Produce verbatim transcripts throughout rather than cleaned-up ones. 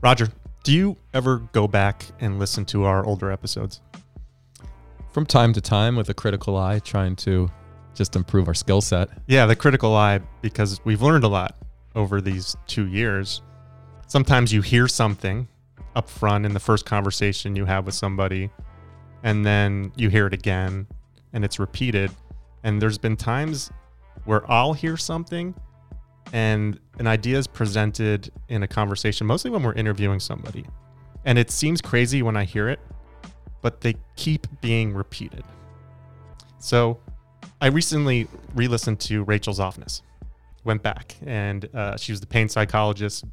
Roger, do you ever go back and listen to our older episodes? From time to time, with a critical eye, trying to just improve our skill set. Yeah, the critical eye, because we've learned a lot over these two years. Sometimes you hear something up front in the first conversation you have with somebody, and then you hear it again, and it's repeated. And there's been times where I'll hear something and an idea is presented in a conversation, mostly when we're interviewing somebody. And it seems crazy when I hear it, but they keep being repeated. So I recently re-listened to Rachel Zoffness, went back, and uh, she was the pain psychologist,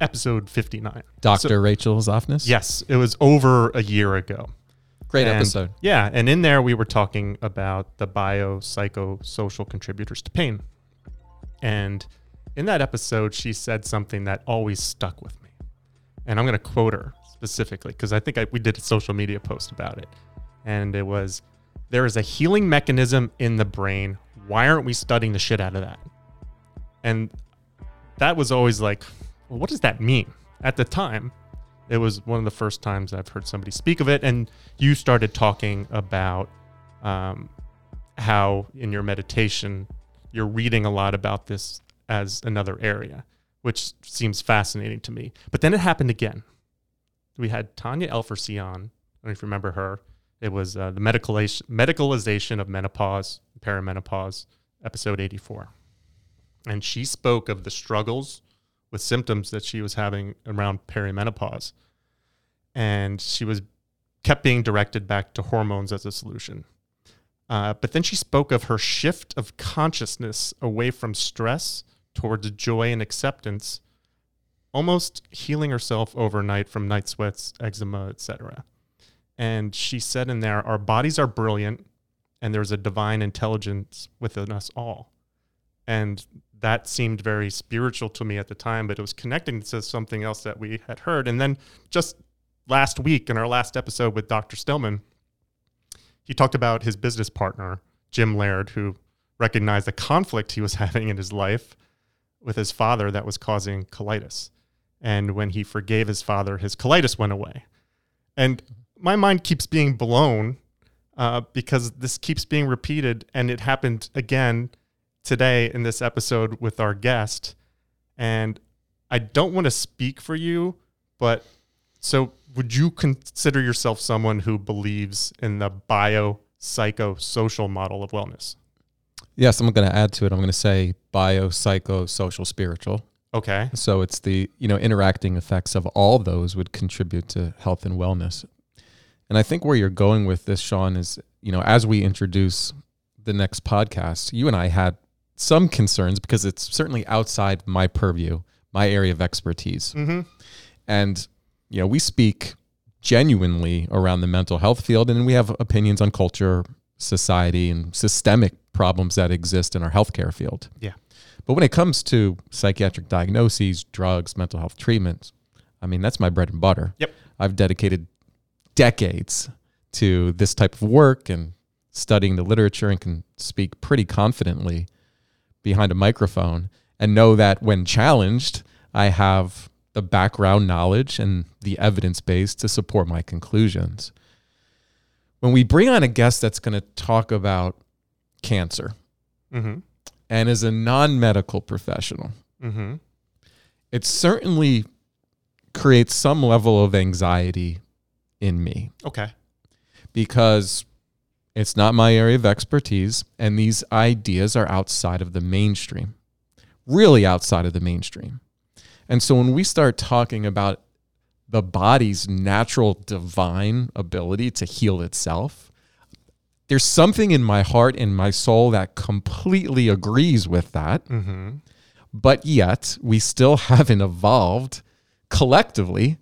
episode fifty-nine. Doctor So, Rachel Zoffness? Yes, it was over a year ago. Great and, episode. Yeah, and in there we were talking about the biopsychosocial contributors to pain. And in that episode, she said something that always stuck with me. And I'm going to quote her specifically because I think I, we did a social media post about it. And it was, there is a healing mechanism in the brain. Why aren't we studying the shit out of that? And that was always like, well, what does that mean? At the time, it was one of the first times I've heard somebody speak of it. And you started talking about um, how in your meditation, you're reading a lot about this as another area, which seems fascinating to me. But then it happened again. We had Tanya Elfercian, I don't know if you remember her. It was uh, the medicalization, medicalization of menopause, perimenopause, episode eighty-four. And she spoke of the struggles with symptoms that she was having around perimenopause. And she was kept being directed back to hormones as a solution. Uh, but then she spoke of her shift of consciousness away from stress towards joy and acceptance, almost healing herself overnight from night sweats, eczema, et cetera. And she said in there, our bodies are brilliant and there's a divine intelligence within us all. And that seemed very spiritual to me at the time, but it was connecting to something else that we had heard. And then just last week in our last episode with Doctor Stillman, he talked about his business partner, Jim Laird, who recognized a conflict he was having in his life with his father that was causing colitis. And when he forgave his father, his colitis went away. And my mind keeps being blown uh, because this keeps being repeated. And it happened again today in this episode with our guest. And I don't want to speak for you, but so would you consider yourself someone who believes in the biopsychosocial model of wellness? Yes, I'm going to add to it. I'm going to say biopsychosocial spiritual. Okay. So it's the, you know, interacting effects of all those would contribute to health and wellness. And I think where you're going with this, Sean, is, you know, as we introduce the next podcast, you and I had some concerns because it's certainly outside my purview, my area of expertise. Mm-hmm. And, you know, we speak genuinely around the mental health field, and we have opinions on culture, society, and systemic problems that exist in our healthcare field. Yeah. But when it comes to psychiatric diagnoses, drugs, mental health treatments, I mean, that's my bread and butter. Yep. I've dedicated decades to this type of work and studying the literature, and can speak pretty confidently behind a microphone and know that when challenged, I have the background knowledge and the evidence base to support my conclusions. When we bring on a guest that's going to talk about cancer, mm-hmm. and is a non-medical professional, mm-hmm. it certainly creates some level of anxiety in me. Okay. Because it's not my area of expertise, and these ideas are outside of the mainstream, really outside of the mainstream. And so when we start talking about the body's natural divine ability to heal itself, there's something in my heart and my soul that completely agrees with that. Mm-hmm. But yet, we still haven't evolved collectively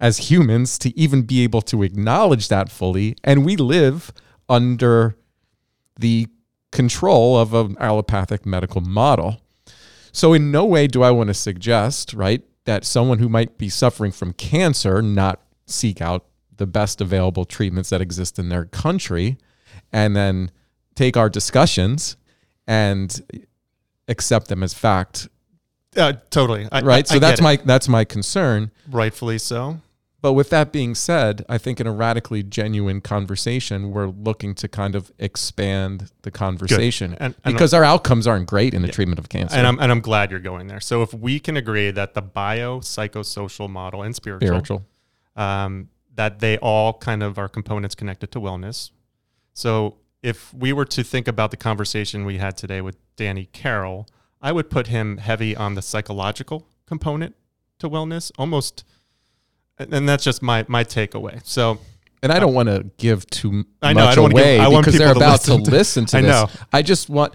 as humans to even be able to acknowledge that fully. And we live under the control of an allopathic medical model. So in no way do I want to suggest, right, that someone who might be suffering from cancer not seek out the best available treatments that exist in their country and then take our discussions and accept them as fact. Uh, totally. I, right. I, so I that's my it. that's my concern. Rightfully so. But with that being said, I think in a radically genuine conversation, we're looking to kind of expand the conversation and, and because I'm, our outcomes aren't great in the yeah, treatment of cancer. And I'm and I'm glad you're going there. So if we can agree that the bio, psychosocial model and spiritual, spiritual. Um, that they all kind of are components connected to wellness. So if we were to think about the conversation we had today with Danny Carroll, I would put him heavy on the psychological component to wellness, almost. And that's just my my takeaway. So, and I don't uh, want to give too I know, much I don't away give, I want because they're to about listen to, to listen to I this. Know. I just want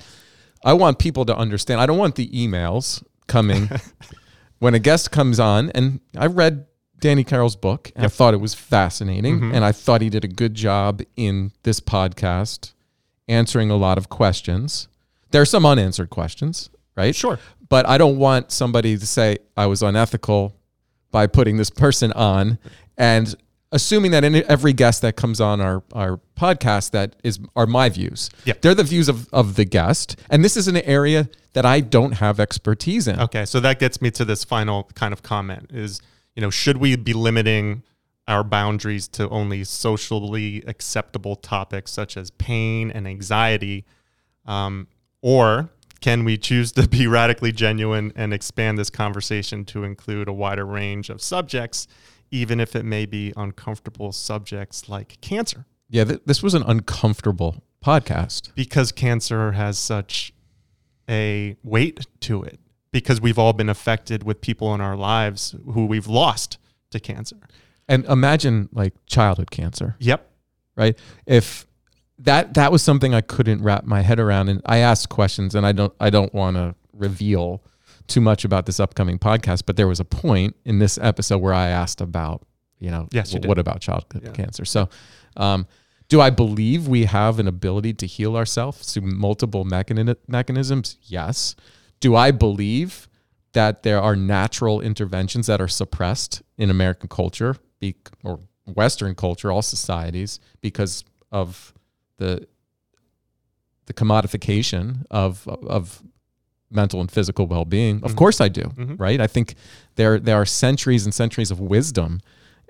I want people to understand. I don't want the emails coming when a guest comes on. And I read Danny Carroll's book, and yep. I thought it was fascinating, mm-hmm. and I thought he did a good job in this podcast answering a lot of questions. There are some unanswered questions, right? Sure. But I don't want somebody to say I was unethical by putting this person on and assuming that in every guest that comes on our, our podcast, that is are my views. Yeah. They're the views of, of the guest. And this is an area that I don't have expertise in. Okay. So that gets me to this final kind of comment is, you know, should we be limiting our boundaries to only socially acceptable topics such as pain and anxiety? Um, or can we choose to be radically genuine and expand this conversation to include a wider range of subjects, even if it may be uncomfortable subjects like cancer? Yeah, th- this was an uncomfortable podcast. Because cancer has such a weight to it, because we've all been affected with people in our lives who we've lost to cancer. And imagine like childhood cancer. Yep. Right? If... That that was something I couldn't wrap my head around, and I asked questions, and I don't I don't want to reveal too much about this upcoming podcast, but there was a point in this episode where I asked about, you know, yes, you w- what about childhood yeah. cancer? So um, do I believe we have an ability to heal ourselves through multiple mechani- mechanisms? Yes. Do I believe that there are natural interventions that are suppressed in American culture be- or Western culture, all societies, because of the the commodification of of mental and physical well-being? Of mm-hmm. course I do, mm-hmm. right? I think there there are centuries and centuries of wisdom,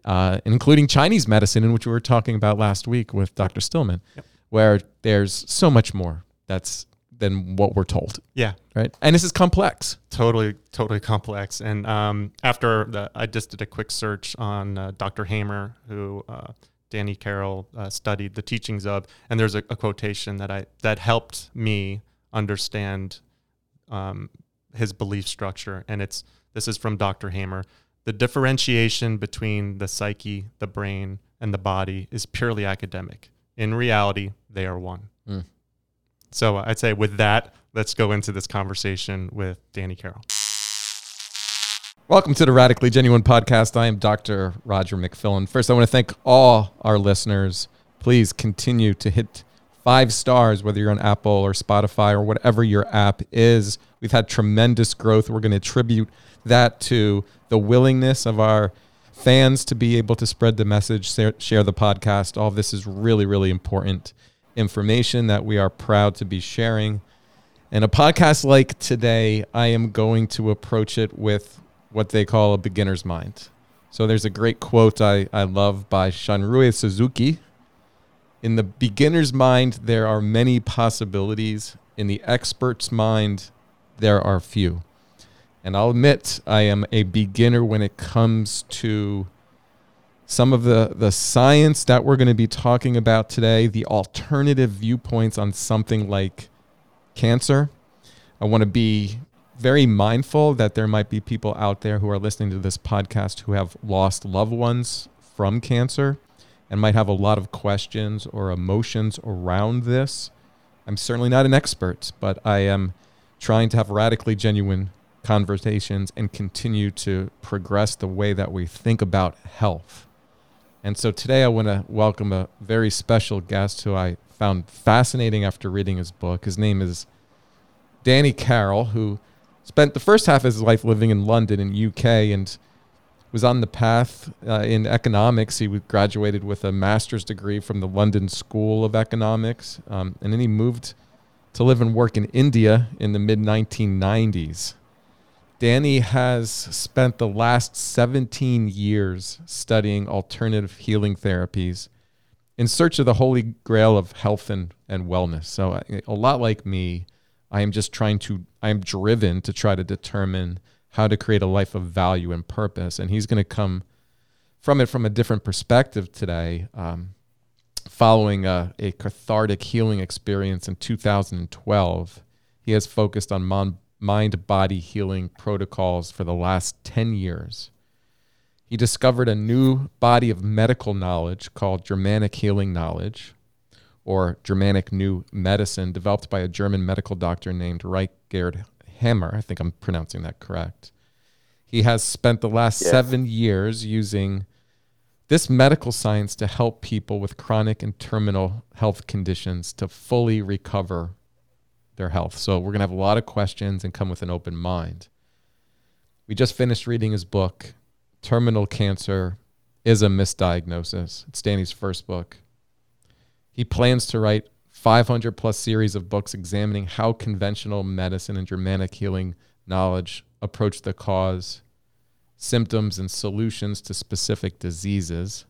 uh, including Chinese medicine, in which we were talking about last week with Doctor Stillman, yep. where there's so much more that's than what we're told. Yeah. Right? And this is complex. Totally, totally complex. And um, after the, I just did a quick search on uh, Doctor Hamer, who... Uh, Danny Carroll uh, studied the teachings of, and there's a, a quotation that I that helped me understand um, his belief structure, and it's this is from Doctor Hamer: the differentiation between the psyche, the brain, and the body is purely academic. In reality, they are one. Mm. So I'd say with that, let's go into this conversation with Danny Carroll. Welcome to the Radically Genuine Podcast. I am Doctor Roger McFillin. First, I want to thank all our listeners. Please continue to hit five stars, whether you're on Apple or Spotify or whatever your app is. We've had tremendous growth. We're going to attribute that to the willingness of our fans to be able to spread the message, share the podcast. All of this is really, really important information that we are proud to be sharing. And a podcast like today, I am going to approach it with what they call a beginner's mind. So there's a great quote I, I love by Shunryu Suzuki. In the beginner's mind, there are many possibilities. In the expert's mind, there are few. And I'll admit I am a beginner when it comes to some of the, the science that we're going to be talking about today, the alternative viewpoints on something like cancer. I want to be very mindful that there might be people out there who are listening to this podcast who have lost loved ones from cancer and might have a lot of questions or emotions around this. I'm certainly not an expert, but I am trying to have radically genuine conversations and continue to progress the way that we think about health. And so today I want to welcome a very special guest who I found fascinating after reading his book. His name is Danny Carroll, who spent the first half of his life living in London in U K and was on the path uh, in economics. He graduated with a master's degree from the London School of Economics. Um, and then he moved to live and work in India in the mid nineteen nineties. Danny has spent the last seventeen years studying alternative healing therapies in search of the holy grail of health and, and wellness. So a lot like me, I am just trying to, I am driven to try to determine how to create a life of value and purpose. And he's going to come from it from a different perspective today, um, following a, a cathartic healing experience in two thousand twelve. He has focused on mon- mind-body healing protocols for the last ten years. He discovered a new body of medical knowledge called Germanic Healing Knowledge, or Germanic New Medicine, developed by a German medical doctor named Ryke Geerd Hamer. I think I'm pronouncing that correct. He has spent the last yes. seven years using this medical science to help people with chronic and terminal health conditions to fully recover their health. So we're going to have a lot of questions and come with an open mind. We just finished reading his book, Terminal Cancer Is a Misdiagnosis. It's Danny's first book. He plans to write five hundred plus series of books examining how conventional medicine and Germanic healing knowledge approach the cause, symptoms, and solutions to specific diseases.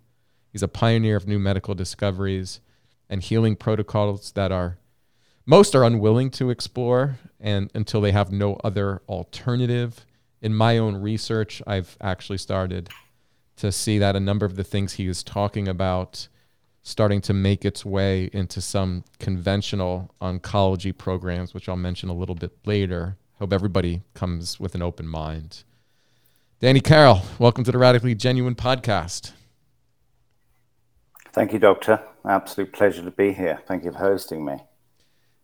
He's a pioneer of new medical discoveries and healing protocols that are most are unwilling to explore and until they have no other alternative. In my own research, I've actually started to see that a number of the things he is talking about starting to make its way into some conventional oncology programs, which I'll mention a little bit later. Hope everybody comes with an open mind. Danny Carroll, welcome to the Radically Genuine podcast. Thank you, Doctor. Absolute pleasure to be here. Thank you for hosting me.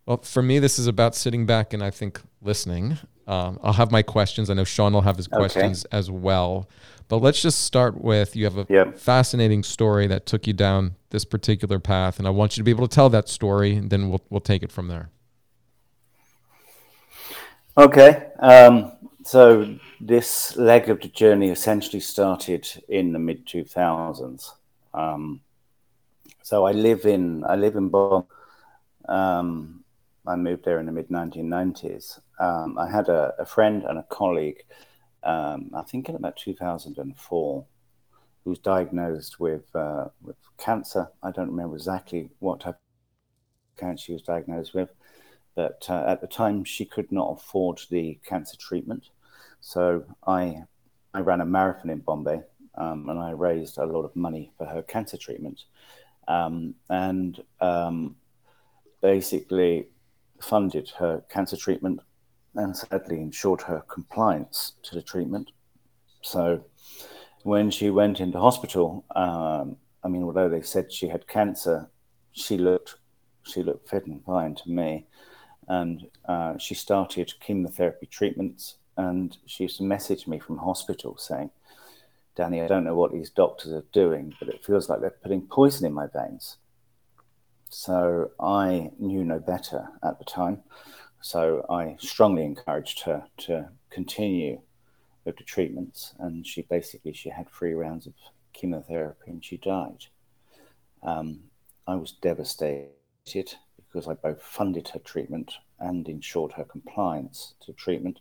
Well, for me, this is about sitting back and I think listening. Um, I'll have my questions. I know Sean will have his questions okay. as well. But let's just start with, you have a yep. fascinating story that took you down this particular path, and I want you to be able to tell that story, and then we'll we'll take it from there. Okay. Um, so this leg of the journey essentially started in the mid two thousands. Um, so I live in I live in Bonn. Um, I moved there in the mid nineteen nineties. Um, I had a, a friend and a colleague, um, I think in about two thousand four, who was diagnosed with uh, with cancer. I don't remember exactly what type of cancer she was diagnosed with, but uh, at the time she could not afford the cancer treatment. So I I ran a marathon in Bombay, um, and I raised a lot of money for her cancer treatment. Um, and um, basically funded her cancer treatment and sadly ensured her compliance to the treatment. So when she went into hospital, um, I mean, although they said she had cancer, she looked she looked fit and fine to me. And uh, she started chemotherapy treatments, and she used to message me from hospital saying, "Danny, I don't know what these doctors are doing, but it feels like they're putting poison in my veins." So I knew no better at the time. So I strongly encouraged her to continue with the treatments. And she basically, she had three rounds of chemotherapy and she died. Um, I was devastated because I both funded her treatment and ensured her compliance to treatment.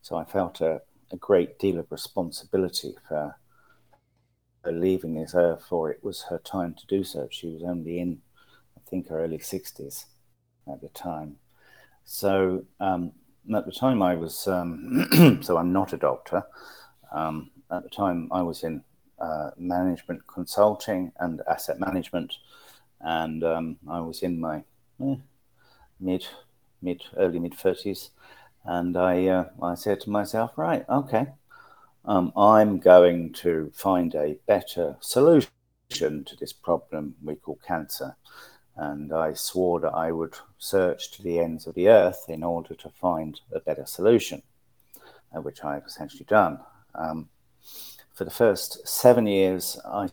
So I felt a, a great deal of responsibility for her leaving this earth, for it was her time to do so. She was only in, I think, her early sixties at the time. So um, at the time I was, um, so I'm not a doctor. Um, at the time I was in uh, management consulting and asset management, and um, I was in my eh, mid, mid, early mid thirties. And I, uh, I said to myself, right, okay, um, I'm going to find a better solution to this problem we call cancer. And I swore that I would search to the ends of the earth in order to find a better solution. uh, which I've essentially done. Um, for the first seven years, I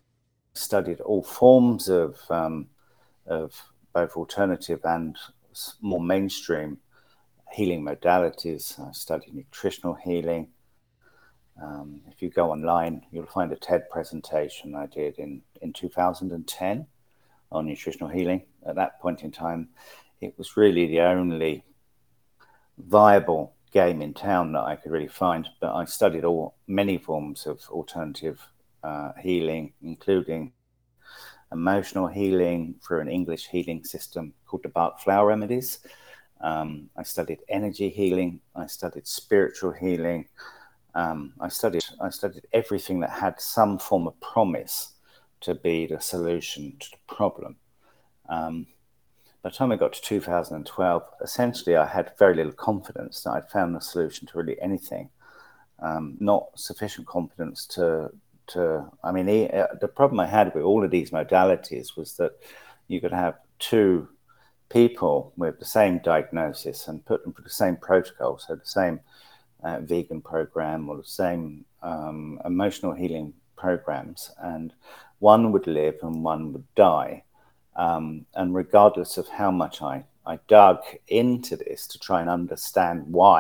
studied all forms of um, of both alternative and more mainstream healing modalities. I studied nutritional healing. Um, if you go online, you'll find a TED presentation I did in, in two thousand ten on nutritional healing. At that point in time, it was really the only viable game in town that I could really find. But I studied all many forms of alternative uh, healing, including emotional healing through an English healing system called the Bark Flower Remedies. Um, I studied energy healing. I studied spiritual healing. Um, I studied I studied everything that had some form of promise to be the solution to the problem. Um, by the time I got to two thousand twelve, essentially I had very little confidence that I'd found the solution to really anything. Um, not sufficient confidence to, to I mean, the, the problem I had with all of these modalities was that you could have two people with the same diagnosis and put them through the same protocol, so the same Uh, vegan program or the same um, emotional healing programs, and one would live and one would die. Um, and regardless of how much I, I dug into this to try and understand why,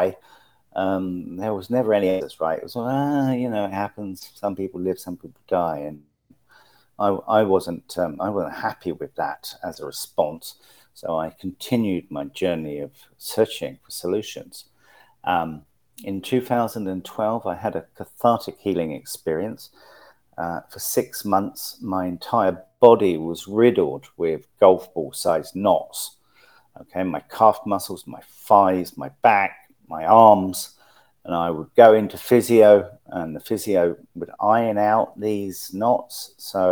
um, there was never any answers, right? It was, ah, you know, it happens. Some people live, some people die. And I, I wasn't um, I wasn't happy with that as a response. So I continued my journey of searching for solutions. Um, In two thousand twelve, I had a cathartic healing experience. Uh, for six months, my entire body was riddled with golf ball-sized knots. Okay, my calf muscles, my thighs, my back, my arms, and I would go into physio, and the physio would iron out these knots. So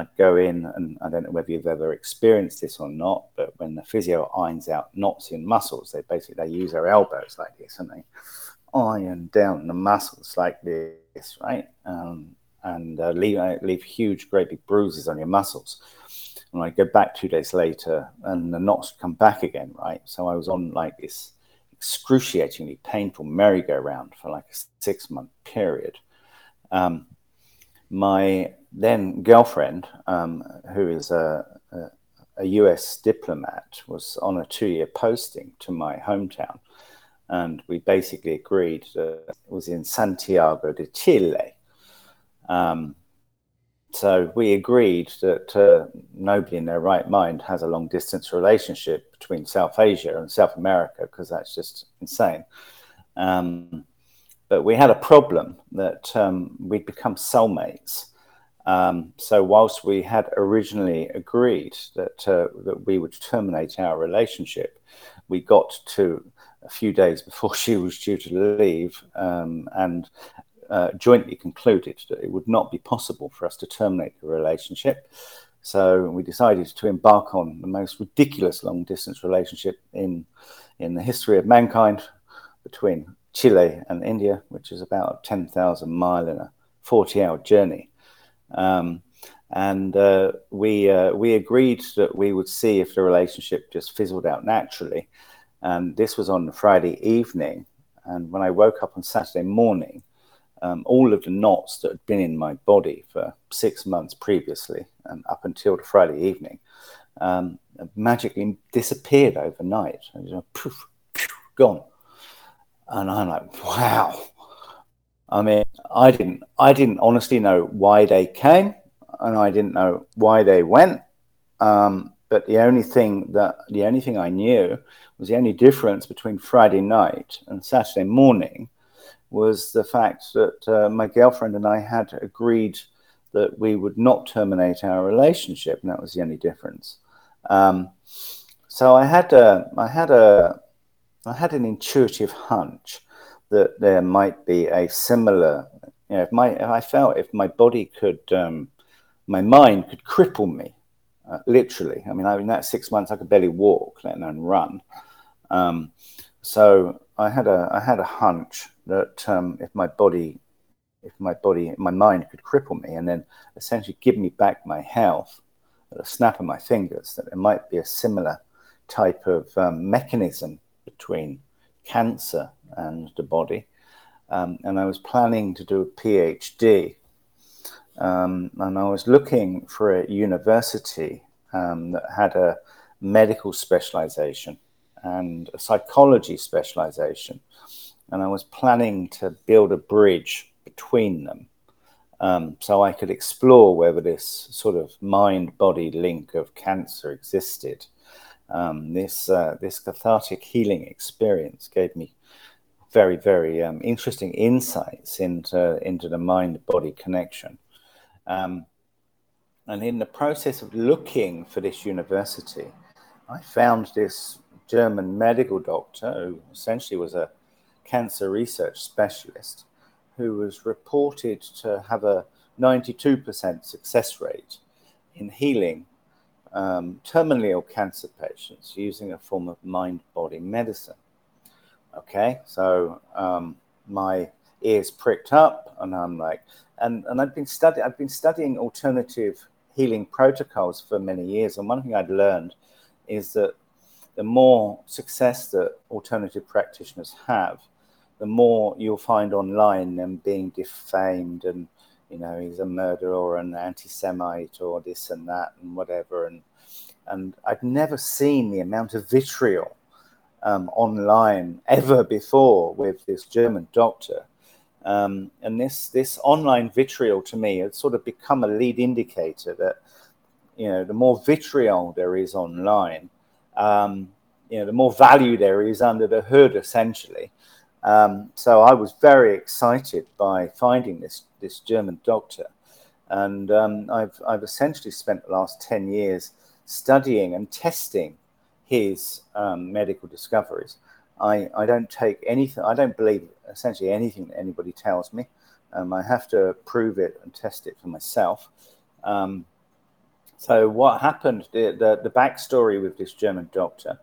I'd go in, and I don't know whether you've ever experienced this or not, but when the physio irons out knots in muscles, they basically they use their elbows like this, and they iron down the muscles like this, right? Um, and uh, leave leave huge, great big bruises on your muscles. And I go back two days later, and the knots come back again, right? So I was on like this excruciatingly painful merry-go-round for like a six-month period. Um, my then girlfriend, um, who is a, a, a U S diplomat, was on a two-year posting to my hometown. And we basically agreed that it was in Santiago de Chile. Um, so we agreed that uh, nobody in their right mind has a long-distance relationship between South Asia and South America, because that's just insane. Um, but we had a problem that um, we'd become soulmates. Um, so whilst we had originally agreed that uh, that we would terminate our relationship, we got to a few days before she was due to leave um, and uh, jointly concluded that it would not be possible for us to terminate the relationship. So we decided to embark on the most ridiculous long-distance relationship in in the history of mankind between Chile and India, which is about a ten thousand mile and a forty hour journey. Um, and uh, we uh, we agreed that we would see if the relationship just fizzled out naturally. And this was on Friday evening. And when I woke up on Saturday morning, um, all of the knots that had been in my body for six months previously and up until the Friday evening um, magically disappeared overnight. And just, poof, poof, gone. And I'm like, wow. I mean, I didn't I didn't honestly know why they came, and I didn't know why they went. Um, but the only thing that the only thing I knew was the only difference between Friday night and Saturday morning was the fact that uh, my girlfriend and I had agreed that we would not terminate our relationship, and that was the only difference. Um, so I had a I had a I had an intuitive hunch that there might be a similar, you know, if my, if I felt if my body could, um, my mind could cripple me, uh, literally. I mean, I, in that six months, I could barely walk, let alone run. Um, so I had a, I had a hunch that um, if my body, if my body, my mind could cripple me and then essentially give me back my health at a snap of my fingers, that there might be a similar type of um, mechanism between cancer and the body, um, and I was planning to do a PhD. Um, and I was looking for a university um, that had a medical specialization and a psychology specialization. And I was planning to build a bridge between them um, so I could explore whether this sort of mind-body link of cancer existed. Um, this uh, this cathartic healing experience gave me very, very um, interesting insights into, into the mind-body connection. Um, and in the process of looking for this university, I found this German medical doctor who essentially was a cancer research specialist who was reported to have a ninety-two percent success rate in healing um, terminally ill cancer patients using a form of mind-body medicine. Okay, so um, my ears pricked up, and I'm like, and and I've been study, I've been studying alternative healing protocols for many years. And one thing I'd learned is that the more success that alternative practitioners have, the more you'll find online them being defamed and, you know, he's a murderer or an anti-Semite or this and that and whatever. And and I'd never seen the amount of vitriol um, online ever before with this German doctor. Um, and this this online vitriol to me has sort of become a lead indicator that, you know, the more vitriol there is online, um, you know, the more value there is under the hood, essentially. Um, so I was very excited by finding this this German doctor, and um, I've I've essentially spent the last ten years studying and testing his um, medical discoveries. I, I don't take anything, I don't believe essentially anything that anybody tells me. Um, I have to prove it and test it for myself. Um, so what happened, the, the, the backstory with this German doctor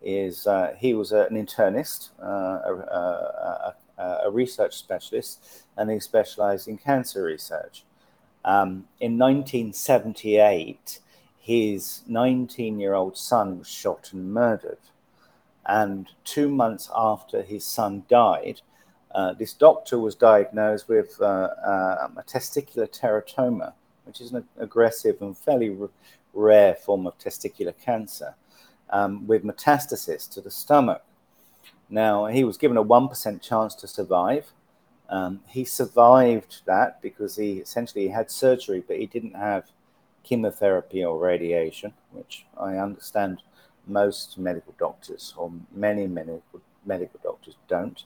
is uh, he was an internist, uh, a, a, a research specialist, and he specialized in cancer research. Um, in nineteen seventy-eight, his nineteen-year-old son was shot and murdered. And two months after his son died, uh, this doctor was diagnosed with uh, uh, a testicular teratoma, which is an aggressive and fairly r- rare form of testicular cancer, um, with metastasis to the stomach. Now, he was given a one percent chance to survive. Um, he survived that because he essentially had surgery, but he didn't have chemotherapy or radiation, which I understand most medical doctors, or many medical medical doctors, don't.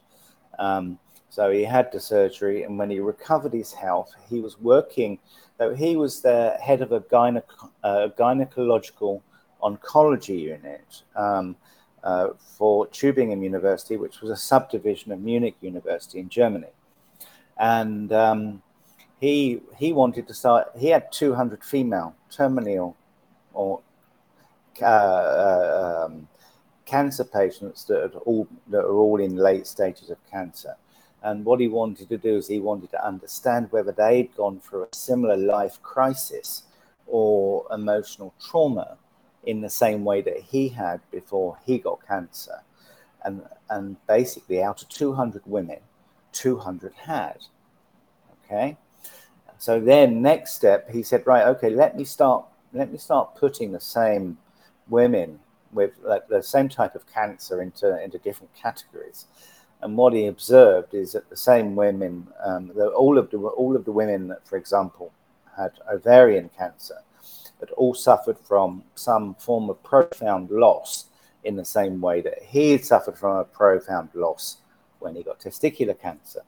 Um, so he had the surgery, and when he recovered his health, he was working. So he was the head of a gyne- uh, gynecological oncology unit um, uh, for Tübingen University, which was a subdivision of Munich University in Germany. And um, he he wanted to start. He had two hundred female terminal or Uh, um, cancer patients that are all that are all in late stages of cancer, and what he wanted to do is he wanted to understand whether they'd gone through a similar life crisis or emotional trauma in the same way that he had before he got cancer, and and basically out of two hundred women, two hundred had. Okay, so then next step he said, right, okay, let me start let me start putting the same women with like, the same type of cancer into, into different categories. And what he observed is that the same women, um, the, all of the all of the women that, for example, had ovarian cancer, had all suffered from some form of profound loss in the same way that he had suffered from a profound loss when he got testicular cancer.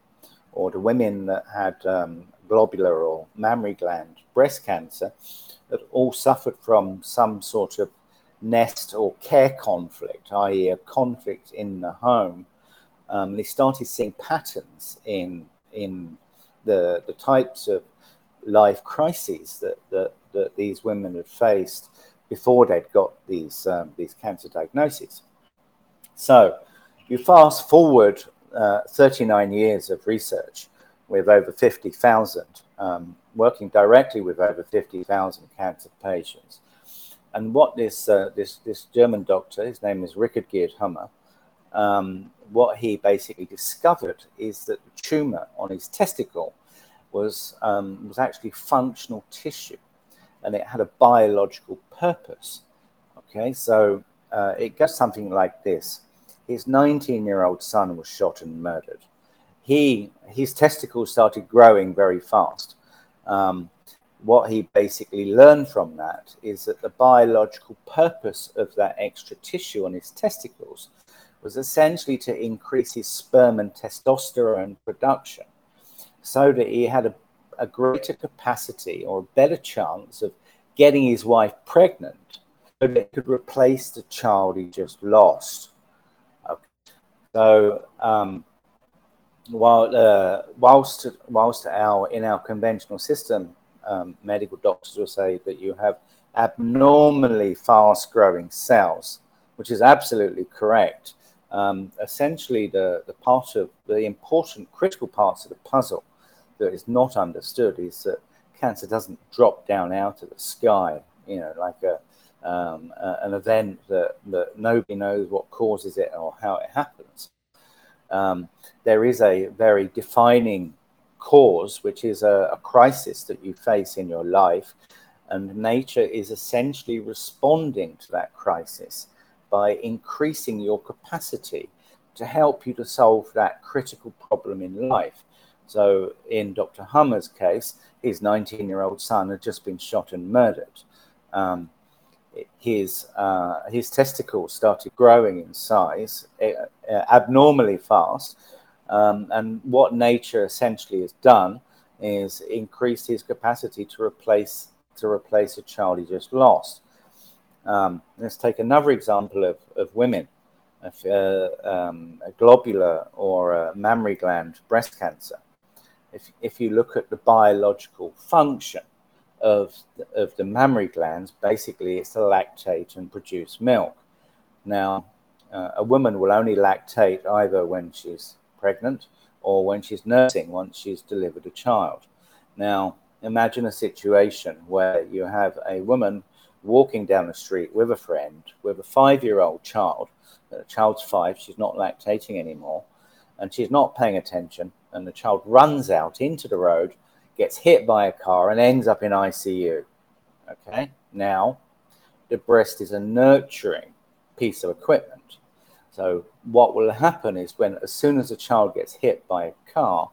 Or the women that had um, globular or mammary gland breast cancer, had all suffered from some sort of nest or care conflict, that is a conflict in the home. Um, they started seeing patterns in in the the types of life crises that that, that these women had faced before they'd got these um, these cancer diagnoses. So you fast forward uh, thirty-nine years of research with over fifty thousand, um, working directly with over fifty thousand cancer patients. And what this uh, this this German doctor, his name is Ryke Geerd Hamer, um, what he basically discovered is that the tumor on his testicle was um, was actually functional tissue, and it had a biological purpose. Okay, so uh, it goes something like this. His nineteen-year-old son was shot and murdered. He his testicles started growing very fast. Um, what he basically learned from that is that the biological purpose of that extra tissue on his testicles was essentially to increase his sperm and testosterone production, so that he had a, a greater capacity or a better chance of getting his wife pregnant, so that it could replace the child he just lost. Okay. So um, while uh, whilst whilst our in our conventional system, um, medical doctors will say that you have abnormally fast-growing cells, which is absolutely correct. Um, essentially, the, the part of the important, critical parts of the puzzle that is not understood is that cancer doesn't drop down out of the sky, you know, like a, um, a, an event that, that nobody knows what causes it or how it happens. Um, there is a very defining cause, which is a, a crisis that you face in your life, and nature is essentially responding to that crisis by increasing your capacity to help you to solve that critical problem in life. So in Doctor Hamer's case, his nineteen-year-old son had just been shot and murdered. Um, his uh, his testicles started growing in size uh, abnormally fast. Um, and what nature essentially has done is increase his capacity to replace to replace a child he just lost. Um, let's take another example of, of women. If, uh, um, a globular or a mammary gland breast cancer. If if you look at the biological function of the, of the mammary glands, basically it's to lactate and produce milk. Now, uh, a woman will only lactate either when she's pregnant or when she's nursing once she's delivered a child. Now, imagine a situation where you have a woman walking down the street with a friend, with a five-year-old child. The child's five, she's not lactating anymore, and she's not paying attention, and the child runs out into the road, gets hit by a car, and ends up in I C U. Okay? Now, the breast is a nurturing piece of equipment. So what will happen is when, as soon as a child gets hit by a car,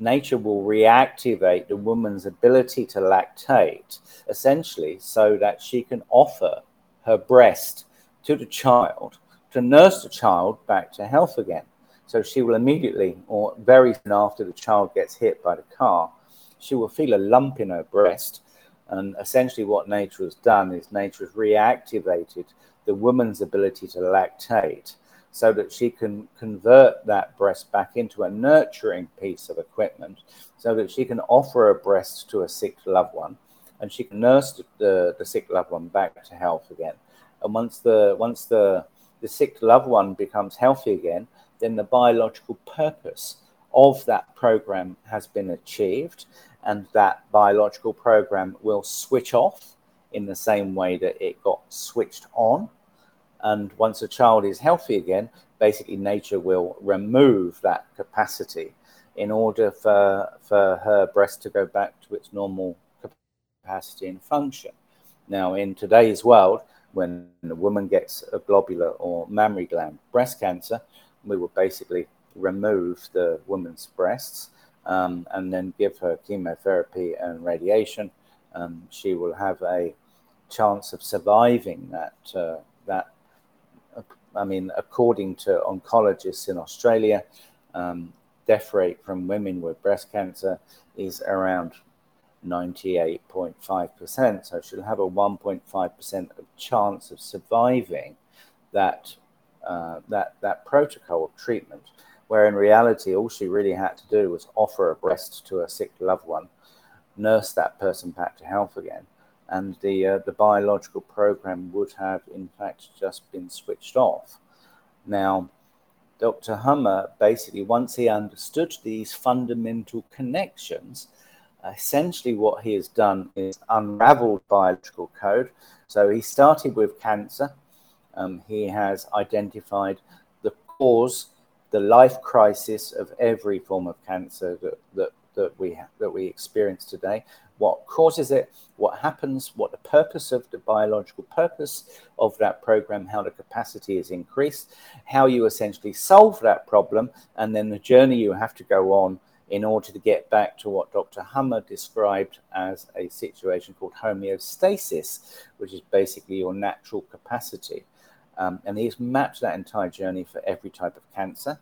nature will reactivate the woman's ability to lactate, essentially, so that she can offer her breast to the child to nurse the child back to health again. So she will immediately, or very soon after the child gets hit by the car, she will feel a lump in her breast. And essentially what nature has done is nature has reactivated the woman's ability to lactate, so that she can convert that breast back into a nurturing piece of equipment, so that she can offer a breast to a sick loved one, and she can nurse the, the sick loved one back to health again. And once the once the, the sick loved one becomes healthy again, then the biological purpose of that program has been achieved, and that biological program will switch off in the same way that it got switched on. And once a child is healthy again, basically nature will remove that capacity in order for, for her breast to go back to its normal capacity and function. Now, in today's world, when a woman gets a globular or mammary gland breast cancer, we will basically remove the woman's breasts um, and then give her chemotherapy and radiation. Um, she will have a chance of surviving that uh, that. I mean, according to oncologists in Australia, um, death rate from women with breast cancer is around ninety-eight point five percent. So she'll have a one point five percent chance of surviving that, uh, that, that protocol of treatment, where in reality, all she really had to do was offer a breast to a sick loved one, nurse that person back to health again, and the uh, the biological program would have, in fact, just been switched off. Now, Doctor Hamer, basically, once he understood these fundamental connections, essentially what he has done is unraveled biological code. So he started with cancer. Um, he has identified the cause the life crisis of every form of cancer that that, that we have, that we experience today. What causes it, what happens, what the purpose of the biological purpose of that program, how the capacity is increased, how you essentially solve that problem, and then the journey you have to go on in order to get back to what Doctor Hamer described as a situation called homeostasis, which is basically your natural capacity. Um, and he's mapped that entire journey for every type of cancer.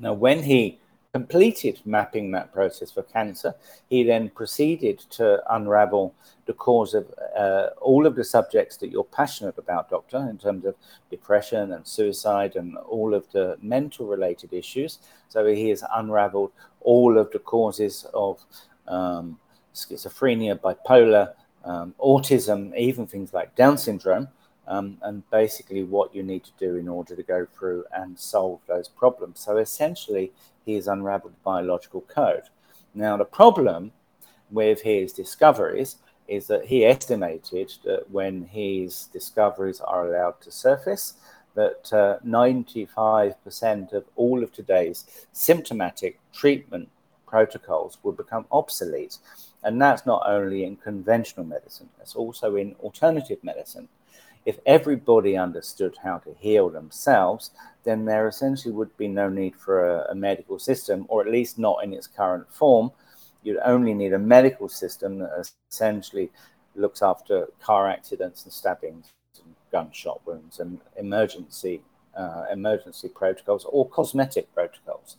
Now, when he completed mapping that process for cancer, he then proceeded to unravel the cause of uh, all of the subjects that you're passionate about, Doctor, in terms of depression and suicide and all of the mental related issues. So he has unraveled all of the causes of um, schizophrenia, bipolar, um, autism, even things like Down syndrome, um, and basically what you need to do in order to go through and solve those problems. So essentially, he has unraveled the biological code. Now, the problem with his discoveries is that he estimated that when his discoveries are allowed to surface, that uh, ninety-five percent of all of today's symptomatic treatment protocols will become obsolete. And that's not only in conventional medicine, that's also in alternative medicine. If everybody understood how to heal themselves, then there essentially would be no need for a, a medical system, or at least not in its current form. You'd only need a medical system that essentially looks after car accidents and stabbings and gunshot wounds and emergency uh, emergency protocols or cosmetic protocols.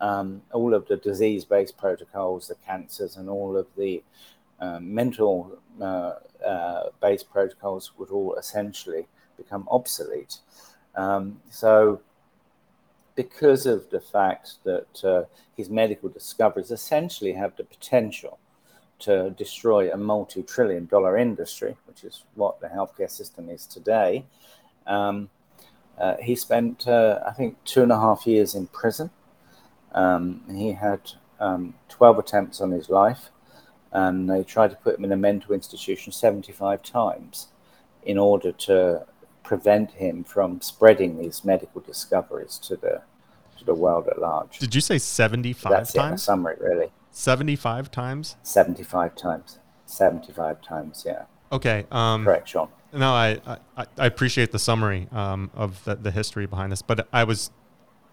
Um, all of the disease-based protocols, the cancers, and all of the Uh, mental uh, uh, based protocols would all essentially become obsolete. Um, so because of the fact that uh, his medical discoveries essentially have the potential to destroy a multi-trillion dollar industry, which is what the healthcare system is today, um, uh, he spent, uh, I think, two and a half years in prison. Um, he had um, twelve attempts on his life. And they tried to put him in a mental institution seventy-five times in order to prevent him from spreading these medical discoveries to the to the world at large. Did you say seventy-five That's times? That's it in a summary, really. seventy-five times? seventy-five times. seventy-five times, yeah. Okay. Um, Correct, Sean. No, I, I, I appreciate the summary um, of the, the history behind this, but I was...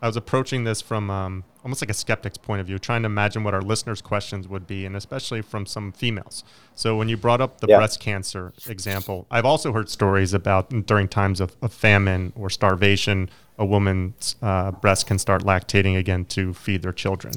I was approaching this from um, almost like a skeptic's point of view, trying to imagine what our listeners' questions would be, and especially from some females. So when you brought up the yeah. breast cancer example, I've also heard stories about during times of, of famine or starvation, a woman's uh, breast can start lactating again to feed their children.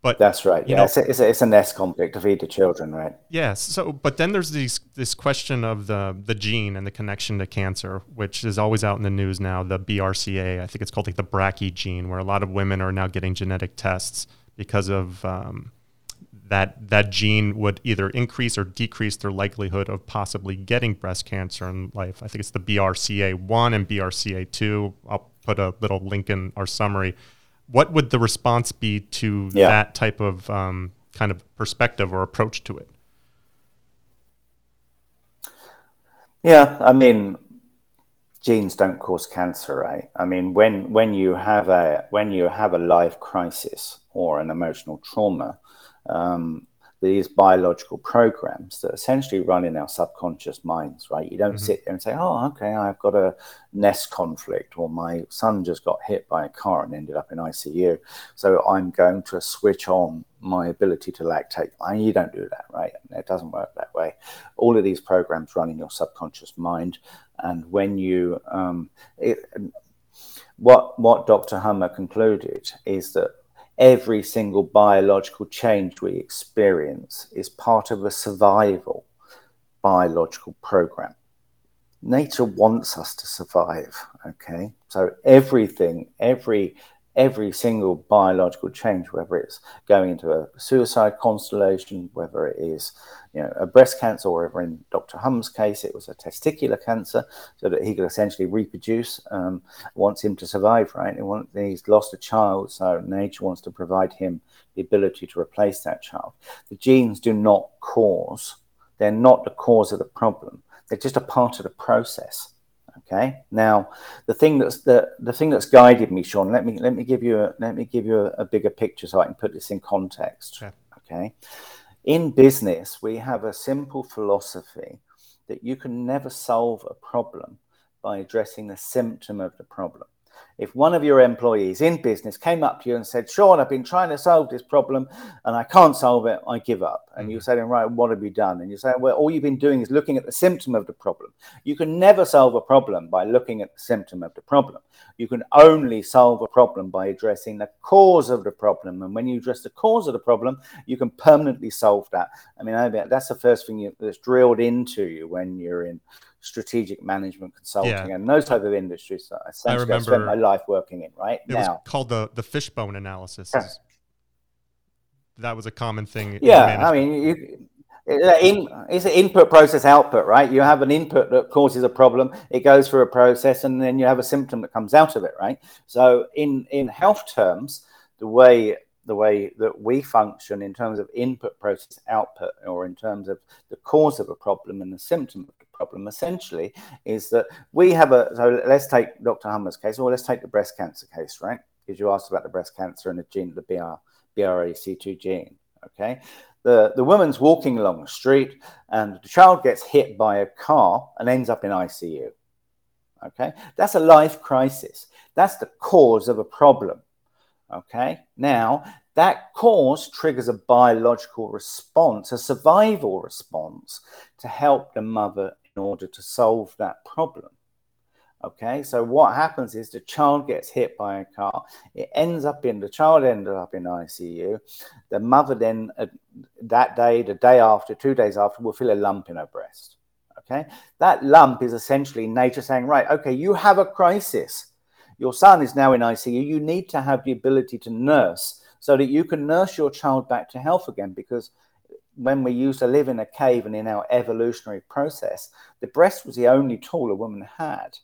But that's right. You yeah, know, it's, a, it's, a, it's a nest conflict to feed the children, right? Yes. So, but then there's these, this question of the the gene and the connection to cancer, which is always out in the news now. The B R C A, I think it's called like the B R C A gene, where a lot of women are now getting genetic tests because of um, that that gene would either increase or decrease their likelihood of possibly getting breast cancer in life. I think it's the B R C A one and B R C A two. I'll put a little link in our summary. What would the response be to yeah. that type of um, kind of perspective or approach to it? Yeah, I mean, genes don't cause cancer, right? I mean, when when you have a when you have a life crisis or an emotional trauma, um, these biological programs that essentially run in our subconscious minds, right? You don't mm-hmm. sit there and say, oh, okay, I've got a nest conflict, or my son just got hit by a car and ended up in I C U, so I'm going to switch on my ability to lactate. You don't do that, right? It doesn't work that way. All of these programs run in your subconscious mind. And when you, um, it, what, what Doctor Hamer concluded is that every single biological change we experience is part of a survival biological program. Nature wants us to survive, okay? So everything, every every single biological change, whether it's going into a suicide constellation, whether it is, you know, a breast cancer, or whether in Doctor Hum's case, it was a testicular cancer, so that he could essentially reproduce, um, wants him to survive, right? He wants, he's lost a child, so nature wants to provide him the ability to replace that child. The genes do not cause, they're not the cause of the problem. They're just a part of the process, Okay. Now, the thing that's the, the thing that's guided me, Sean. Let me let me give you a, let me give you a, a bigger picture so I can put this in context. Okay. Okay. In business, we have a simple philosophy that you can never solve a problem by addressing the symptom of the problem. If one of your employees in business came up to you and said, Sean, I've been trying to solve this problem and I can't solve it, I give up. And mm-hmm. you say to them, right, what have you done? And you say, well, all you've been doing is looking at the symptom of the problem. You can never solve a problem by looking at the symptom of the problem. You can only solve a problem by addressing the cause of the problem. And when you address the cause of the problem, you can permanently solve that. I mean, I bet that's the first thing you, that's drilled into you when you're in strategic management consulting yeah. and those type of industries that I, I remember spent my life working in, right? It now. was called the, the fishbone analysis. Yeah. That was a common thing. Yeah, I mean, you, in, it's an input, process, output, right? You have an input that causes a problem, it goes through a process, and then you have a symptom that comes out of it, right? So in, in health terms, the way... the way that we function in terms of input, process, output, or in terms of the cause of a problem and the symptom of the problem, essentially, is that we have a, so let's take Doctor Hamer's case, or let's take the breast cancer case, right? Because you asked about the breast cancer and the gene, the B R C A two gene, okay? The, the woman's walking along the street and the child gets hit by a car and ends up in I C U, okay? That's a life crisis. That's the cause of a problem. Okay, now that cause triggers a biological response, a survival response to help the mother in order to solve that problem. Okay, so what happens is the child gets hit by a car. It ends up in, the child ended up in I C U. The mother then, uh, that day, the day after, two days after, will feel a lump in her breast. Okay, that lump is essentially nature saying, right, okay, you have a crisis. Your son is now in I C U. You need to have the ability to nurse so that you can nurse your child back to health again, because when we used to live in a cave and in our evolutionary process, the breast was the only tool a woman had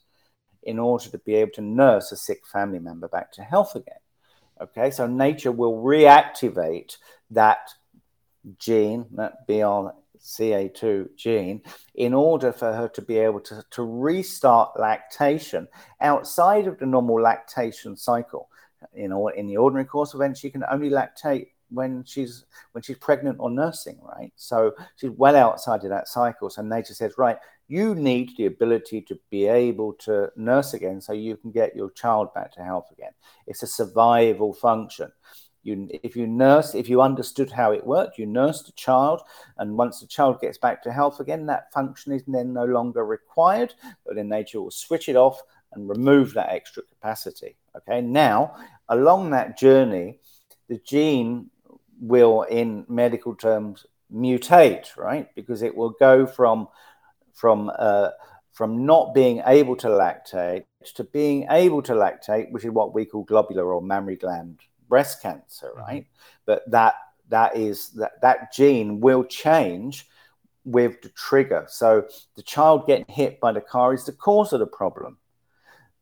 in order to be able to nurse a sick family member back to health again. Okay, so nature will reactivate that gene, that B R C A two gene, in order for her to be able to, to restart lactation outside of the normal lactation cycle. You know, in the ordinary course of events, she can only lactate when she's when she's pregnant or nursing, right? So she's well outside of that cycle. So nature says, right, you need the ability to be able to nurse again so you can get your child back to health again. It's a survival function. You, if you nurse, if you understood how it worked, you nurse the child, and once the child gets back to health again, that function is then no longer required, but then nature will switch it off and remove that extra capacity. Okay, now, along that journey, the gene will, in medical terms, mutate, right? Because it will go from, from, uh, from not being able to lactate to being able to lactate, which is what we call globular or mammary gland breast cancer, right? But that that is that that gene will change with the trigger. So the child getting hit by the car is the cause of the problem.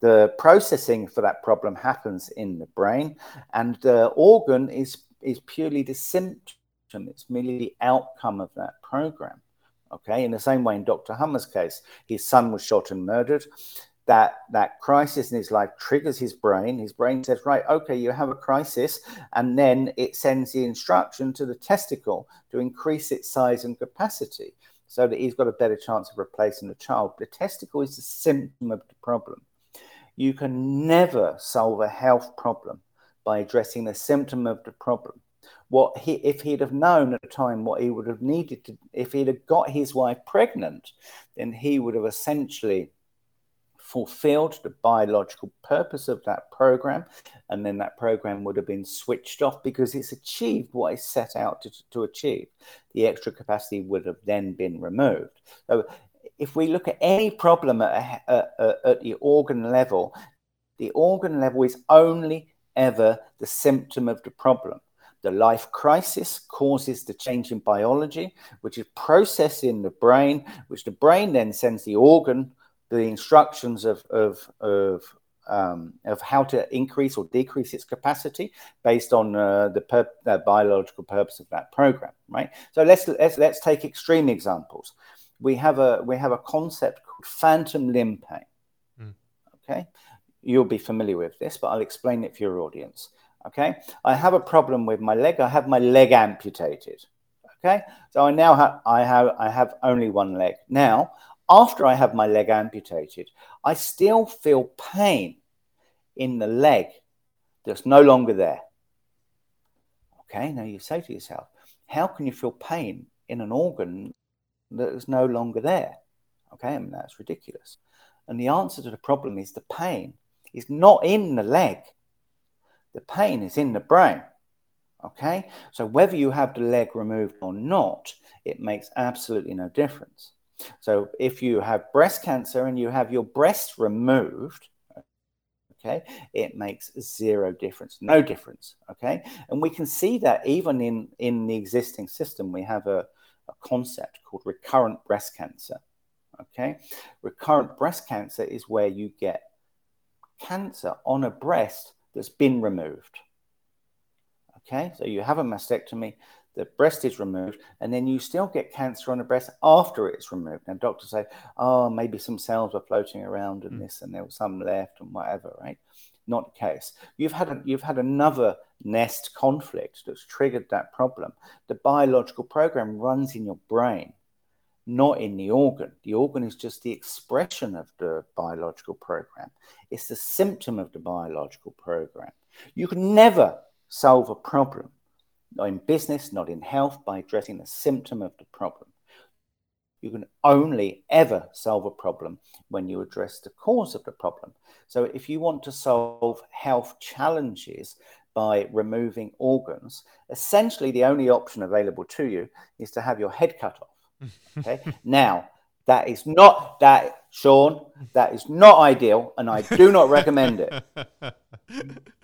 The processing for that problem happens in the brain, and the organ is is purely the symptom. It's merely the outcome of that program. Okay, in the same way in Doctor Hamer's case, his son was shot and murdered. That that crisis in his life triggers his brain. His brain says, right, okay, you have a crisis. And then it sends the instruction to the testicle to increase its size and capacity so that he's got a better chance of replacing the child. The testicle is the symptom of the problem. You can never solve a health problem by addressing the symptom of the problem. What he, if he'd have known at the time what he would have needed to, if he'd have got his wife pregnant, then he would have essentially fulfilled the biological purpose of that program, and then that program would have been switched off because it's achieved what it's set out to, to achieve. The extra capacity would have then been removed. So if we look at any problem at, a, a, a, at the organ level, the organ level is only ever the symptom of the problem. The life crisis causes the change in biology, which is processed in the brain, which the brain then sends the organ the instructions of of of, um, of how to increase or decrease its capacity based on uh, the per- uh, biological purpose of that program, right? So let's let's let's take extreme examples. We have a we have a concept called phantom limb pain. okay? You'll be familiar with this, but I'll explain it for your audience, okay? I have a problem with my leg. I have my leg amputated, okay? So I now have, I have, I have only one leg. Now, after I have my leg amputated, I still feel pain in the leg that's no longer there. Okay, now you say to yourself, how can you feel pain in an organ that is no longer there? Okay, I mean, that's ridiculous. And the answer to the problem is the pain is not in the leg. The pain is in the brain. Okay, so whether you have the leg removed or not, it makes absolutely no difference. So if you have breast cancer and you have your breast removed, okay, it makes zero difference, no difference, okay? And we can see that even in, in the existing system, we have a, a concept called recurrent breast cancer, okay? Recurrent breast cancer is where you get cancer on a breast that's been removed, okay? So you have a mastectomy, the breast is removed, and then you still get cancer on the breast after it's removed. Now, doctors say, oh, maybe some cells were floating around and mm. this, and there was some left and whatever, right? Not the case. You've had a, you've had another nest conflict that's triggered that problem. The biological program runs in your brain, not in the organ. The organ is just the expression of the biological program. It's the symptom of the biological program. You can never solve a problem, not in business, not in health, by addressing the symptom of the problem. You can only ever solve a problem when you address the cause of the problem. So if you want to solve health challenges by removing organs, essentially the only option available to you is to have your head cut off. Okay? Now, that is not that, Sean, that is not ideal, and I do not recommend it.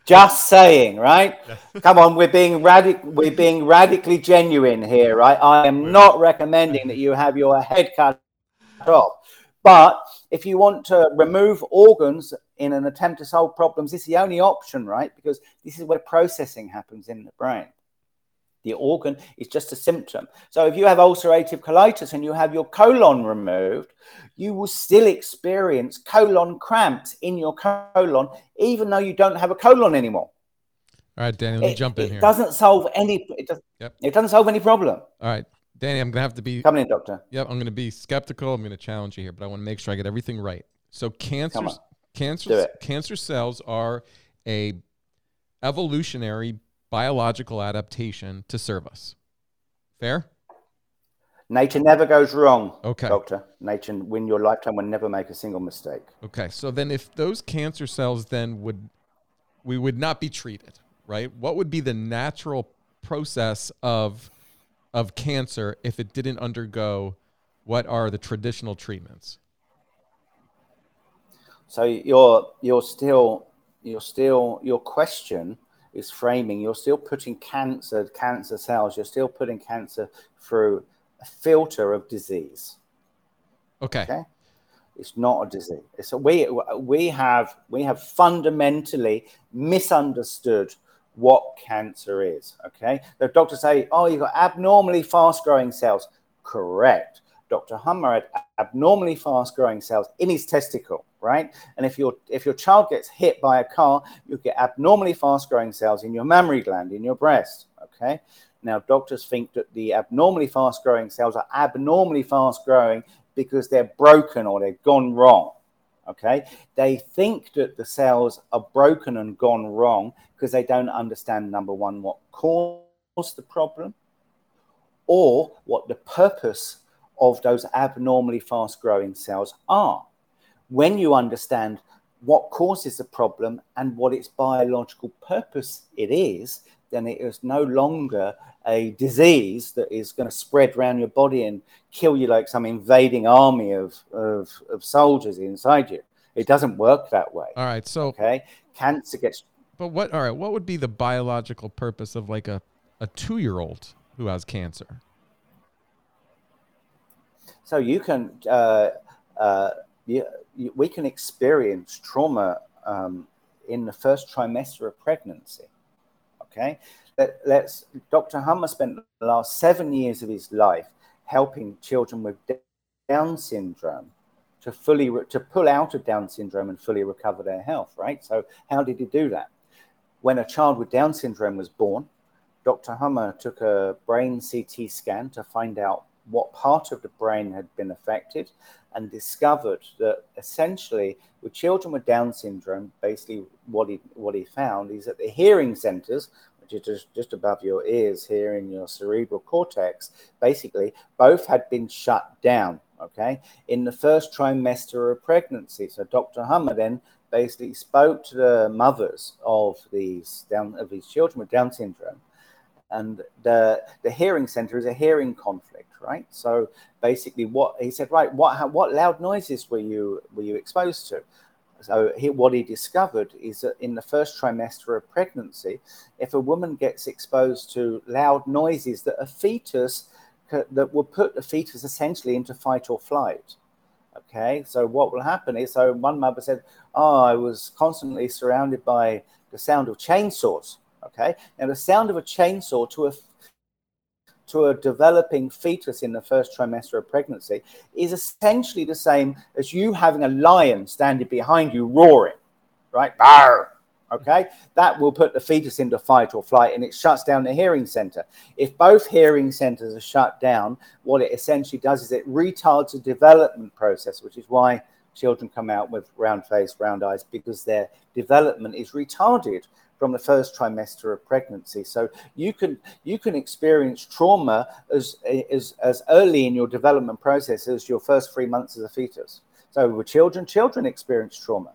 Just saying, right? Come on, we're being radic- we're being radically genuine here, right? I am not recommending that you have your head cut off. But if you want to remove organs in an attempt to solve problems, this is the only option, right? Because this is where processing happens in the brain. The organ is just a symptom. So if you have ulcerative colitis and you have your colon removed, you will still experience colon cramps in your colon, even though you don't have a colon anymore. All right, Danny, let me it, jump in it here. It doesn't solve any. It doesn't. Yep. It doesn't solve any problem. All right, Danny, I'm gonna have to be coming in, doctor. Yep, I'm gonna be skeptical. I'm gonna challenge you here, but I want to make sure I get everything right. So cancer, cancer, cancer cells are a evolutionary biological adaptation to serve us. Fair? Nature never goes wrong, okay, doctor. Nature, in your lifetime, will never make a single mistake. Okay, so then if those cancer cells then would, we would not be treated, right? What would be the natural process of, of cancer if it didn't undergo what are the traditional treatments? So you're, you're still, you're still, your question is framing, you're still putting cancer, cancer cells, you're still putting cancer through a filter of disease. Okay. Okay? It's not a disease. So we we have we have fundamentally misunderstood what cancer is. Okay. The doctors say, oh, you've got abnormally fast-growing cells. Correct. Doctor Hamer had abnormally fast-growing cells in his testicle, right? And if your if your child gets hit by a car, you get abnormally fast-growing cells in your mammary gland, in your breast, okay? Now, doctors think that the abnormally fast-growing cells are abnormally fast-growing because they're broken or they've gone wrong, okay? They think that the cells are broken and gone wrong because they don't understand, number one, what caused the problem or what the purpose of those abnormally fast-growing cells are. When you understand what causes the problem and what its biological purpose it is, then it is no longer a disease that is going to spread around your body and kill you like some invading army of, of, of soldiers inside you. It doesn't work that way. All right, so... Okay? Cancer gets... But what, all right, what would be the biological purpose of like a, a two-year-old who has cancer? So you can, uh, uh, you, you, we can experience trauma um, in the first trimester of pregnancy, okay? Let, let's, Doctor Hamer spent the last seven years of his life helping children with Down syndrome to fully re- to pull out of Down syndrome and fully recover their health, right? So how did he do that? When a child with Down syndrome was born, Doctor Hamer took a brain C T scan to find out what part of the brain had been affected, and discovered that essentially with children with Down syndrome, basically what he what he found is that the hearing centers, which is just, just above your ears here in your cerebral cortex, basically both had been shut down, okay, in the first trimester of pregnancy. So Doctor Hamer then basically spoke to the mothers of these down of these children with Down syndrome. And the the hearing center is a hearing conflict, right? So basically, what he said, right? What how, what loud noises were you were you exposed to? So he, what he discovered is that in the first trimester of pregnancy, if a woman gets exposed to loud noises, that a fetus that will put the fetus essentially into fight or flight. Okay, so what will happen is, so one mother said, "Oh, I was constantly surrounded by the sound of chainsaws." Okay, now the sound of a chainsaw to a to a developing fetus in the first trimester of pregnancy is essentially the same as you having a lion standing behind you roaring, right? Barrr. Okay, that will put the fetus into fight or flight, and it shuts down the hearing center. If both hearing centers are shut down, what it essentially does is it retards the development process, which is why children come out with round face, round eyes, because their development is retarded from the first trimester of pregnancy. So you can you can experience trauma as, as as early in your development process as your first three months as a fetus. So with children, children experience trauma.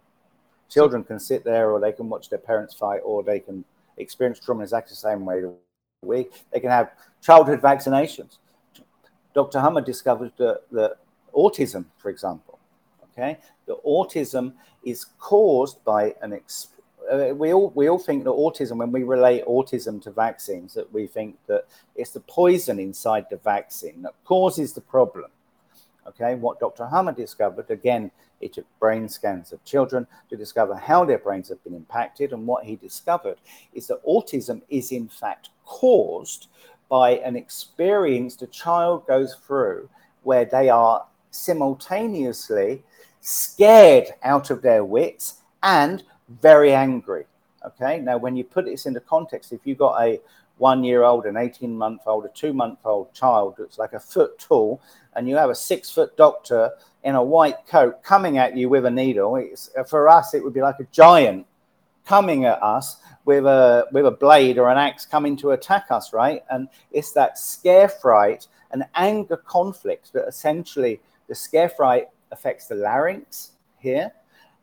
Children can sit there, or they can watch their parents fight, or they can experience trauma in exactly the same way. They can have childhood vaccinations. Doctor Hamer discovered that, that autism, for example, okay, that autism is caused by an experience. Uh, we all we all think that autism, when we relate autism to vaccines, that we think that it's the poison inside the vaccine that causes the problem. Okay, what Doctor Hamer discovered, again, he took brain scans of children to discover how their brains have been impacted, and what he discovered is that autism is in fact caused by an experience the child goes through where they are simultaneously scared out of their wits and very angry. Okay, now when you put this into context, if you've got a one-year-old, an eighteen-month-old, a two-month-old child that's like a foot tall, and you have a six-foot doctor in a white coat coming at you with a needle, it's, for us it would be like a giant coming at us with a with a blade or an axe coming to attack us, right? And it's that scare fright and anger conflict that essentially the scare fright affects the larynx here,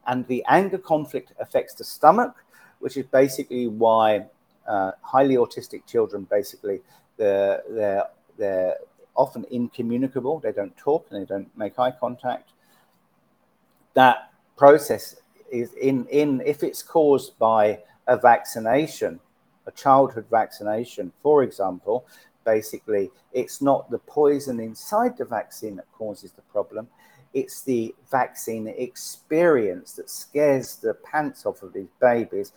and the anger conflict affects the stomach, which is basically why uh, highly autistic children, basically, they're, they're, they're often incommunicable. They don't talk and they don't make eye contact. That process is in, in if it's caused by a vaccination, a childhood vaccination, for example, basically, it's not the poison inside the vaccine that causes the problem. It's the vaccine experience that scares the pants off of these babies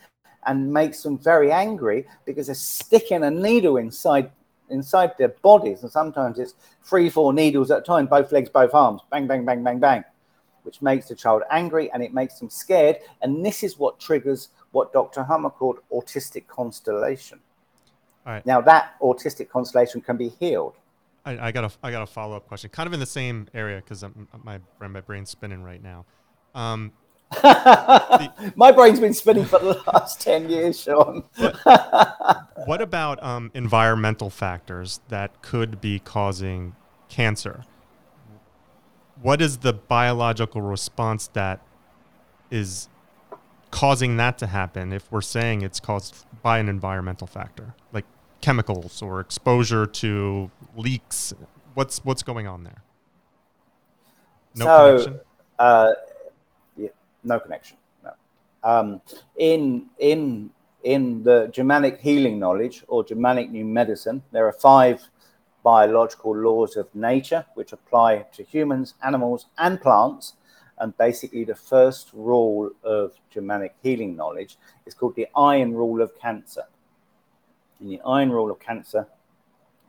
and makes them very angry because they're sticking a needle inside inside their bodies. And sometimes it's three, four needles at a time, both legs, both arms, bang, bang, bang, bang, bang, which makes the child angry and it makes them scared. And this is what triggers what Doctor Hamer called autistic constellation. All right. Now, that autistic constellation can be healed. I, I got a I got a follow up question, kind of in the same area, because my my brain's spinning right now. Um, the, my brain's been spinning for the last ten years, Sean. What about um, environmental factors that could be causing cancer? What is the biological response that is causing that to happen? If we're saying it's caused by an environmental factor, like chemicals or exposure to leaks, what's what's going on there? No so, connection. Uh, yeah, no connection. No. Um, in in in the Germanic Healing Knowledge or Germanic New Medicine, there are five biological laws of nature which apply to humans, animals, and plants. And basically, the first rule of Germanic Healing Knowledge is called the Iron Rule of Cancer. In the Iron Rule of Cancer,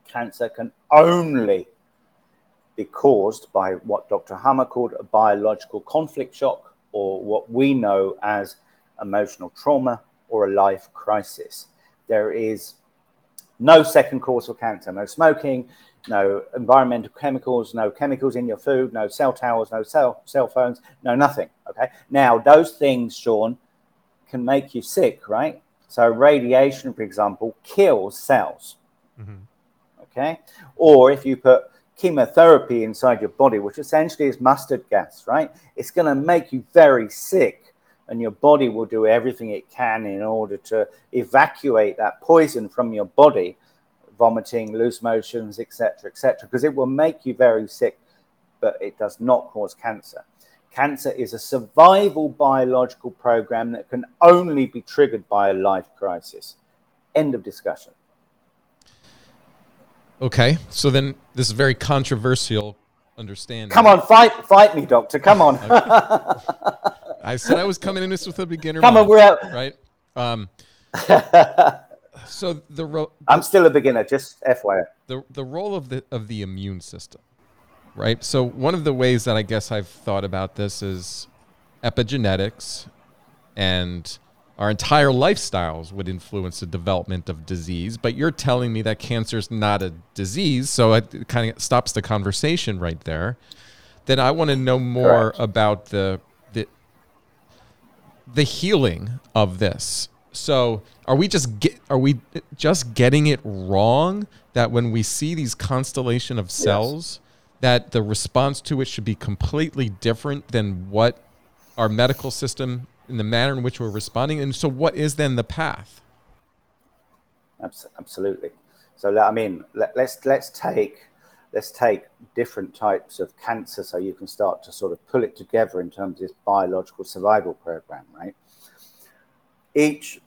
cancer can only be caused by what Doctor Hamer called a biological conflict shock, or what we know as emotional trauma or a life crisis. There is no second cause for cancer, no smoking, no environmental chemicals, no chemicals in your food, no cell towers, no cell, cell phones, no nothing, okay? Now, those things, Sean, can make you sick, right? So radiation, for example, kills cells, mm-hmm. okay? Or if you put chemotherapy inside your body, which essentially is mustard gas, right? It's going to make you very sick, and your body will do everything it can in order to evacuate that poison from your body, vomiting, loose motions, et cetera, et cetera, because it will make you very sick, but it does not cause cancer. Cancer is a survival biological program that can only be triggered by a life crisis. End of discussion. Okay, so then this is very controversial understanding. Come on, fight fight me, doctor. Come on. Okay. I said I was coming in this with a beginner Come mind, on, we're out. Right? Um, so the ro- I'm still a beginner, just F Y I. The the role of the of the immune system, right? So one of the ways that I guess I've thought about this is epigenetics, and our entire lifestyles would influence the development of disease. But you're telling me that cancer is not a disease, so it kind of stops the conversation right there. Then I want to know more Correct. about the. the healing of this. So are we just get, are we just getting it wrong that when we see these constellation of cells, yes. that the response to it should be completely different than what our medical system in the manner in which we're responding? And so what is then the path? Absolutely. So, I mean, let, let's, let's take, let's take different types of cancer so you can start to sort of pull it together in terms of this biological survival program, right? Each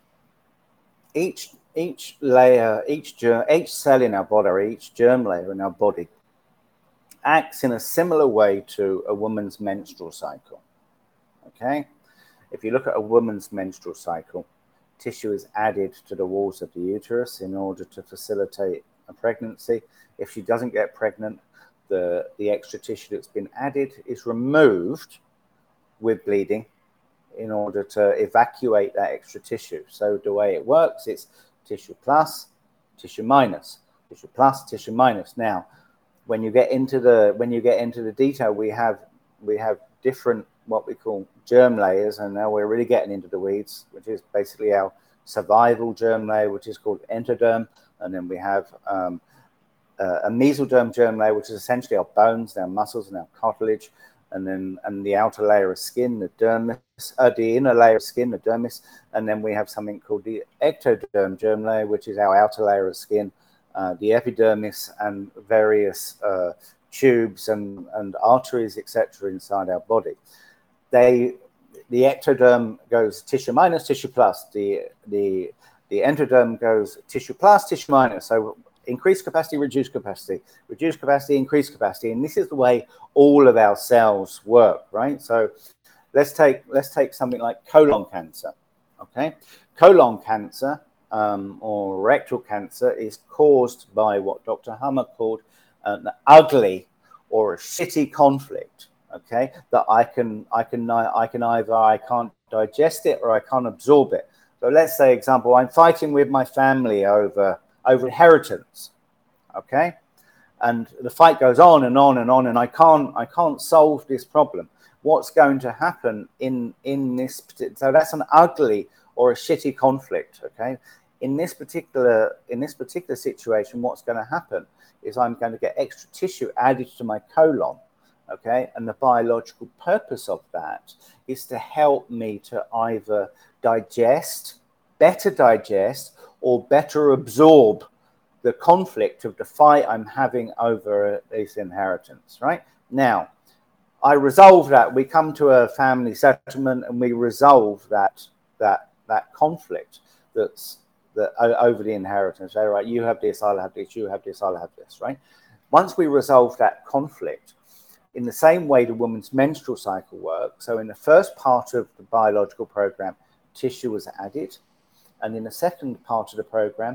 each, each layer, each, germ, each cell in our body, or each germ layer in our body acts in a similar way to a woman's menstrual cycle, okay? If you look at a woman's menstrual cycle, tissue is added to the walls of the uterus in order to facilitate a pregnancy. If she doesn't get pregnant, the, the extra tissue that's been added is removed with bleeding in order to evacuate that extra tissue. So the way it works, it's tissue plus, tissue minus, tissue plus, tissue minus. Now, when you get into the when you get into the detail, we have we have different what we call germ layers, and now we're really getting into the weeds, which is basically our survival germ layer, which is called endoderm. And then we have um, uh, a mesoderm germ layer, which is essentially our bones, our muscles, and our cartilage. And then and the outer layer of skin, the dermis, uh, the inner layer of skin, the dermis. And then we have something called the ectoderm germ layer, which is our outer layer of skin, uh, the epidermis, and various uh, tubes and, and arteries, et cetera, inside our body. They, the ectoderm goes tissue minus, tissue plus. The the The endoderm goes tissue plus, tissue minus. So increased capacity, reduced capacity, reduced capacity, increased capacity. And this is the way all of our cells work, right? So let's take let's take something like colon cancer, okay? Colon cancer um, or rectal cancer is caused by what Doctor Hamer called an ugly or a shitty conflict, okay? That I can I can I can either I can't digest it or I can't absorb it. So let's say, example, I'm fighting with my family over, over inheritance, okay? And the fight goes on and on and on, and I can't I can't solve this problem. What's going to happen in, in this particular... So that's an ugly or a shitty conflict, okay? In this particular in this particular situation, what's going to happen is I'm going to get extra tissue added to my colon, okay? And the biological purpose of that is to help me to either... digest, better digest, or better absorb the conflict of the fight I'm having over this inheritance, right? Now, I resolve that. We come to a family settlement and we resolve that that that conflict that's that over the inheritance. All right, you have this, I'll have this, you have this, I'll have this, right? Once we resolve that conflict, in the same way the woman's menstrual cycle works, so in the first part of the biological program, tissue was added, and in the second part of the program,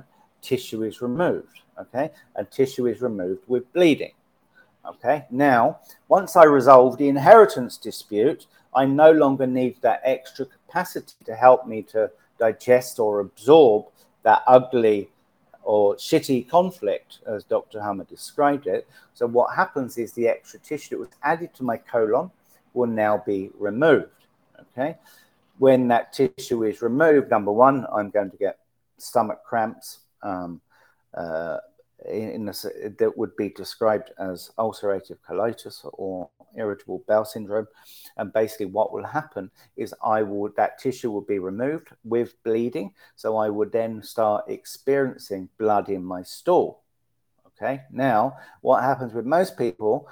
tissue is removed, okay? And tissue is removed with bleeding. Okay, now, once I resolve the inheritance dispute, I no longer need that extra capacity to help me to digest or absorb that ugly or shitty conflict, as Doctor Hamer described it. So what happens is the extra tissue that was added to my colon will now be removed, okay? When that tissue is removed, number one, I'm going to get stomach cramps, um, uh, in the, that would be described as ulcerative colitis or irritable bowel syndrome. And basically what will happen is I would, that tissue will be removed with bleeding. So I would then start experiencing blood in my stool. Okay. Now what happens with most people,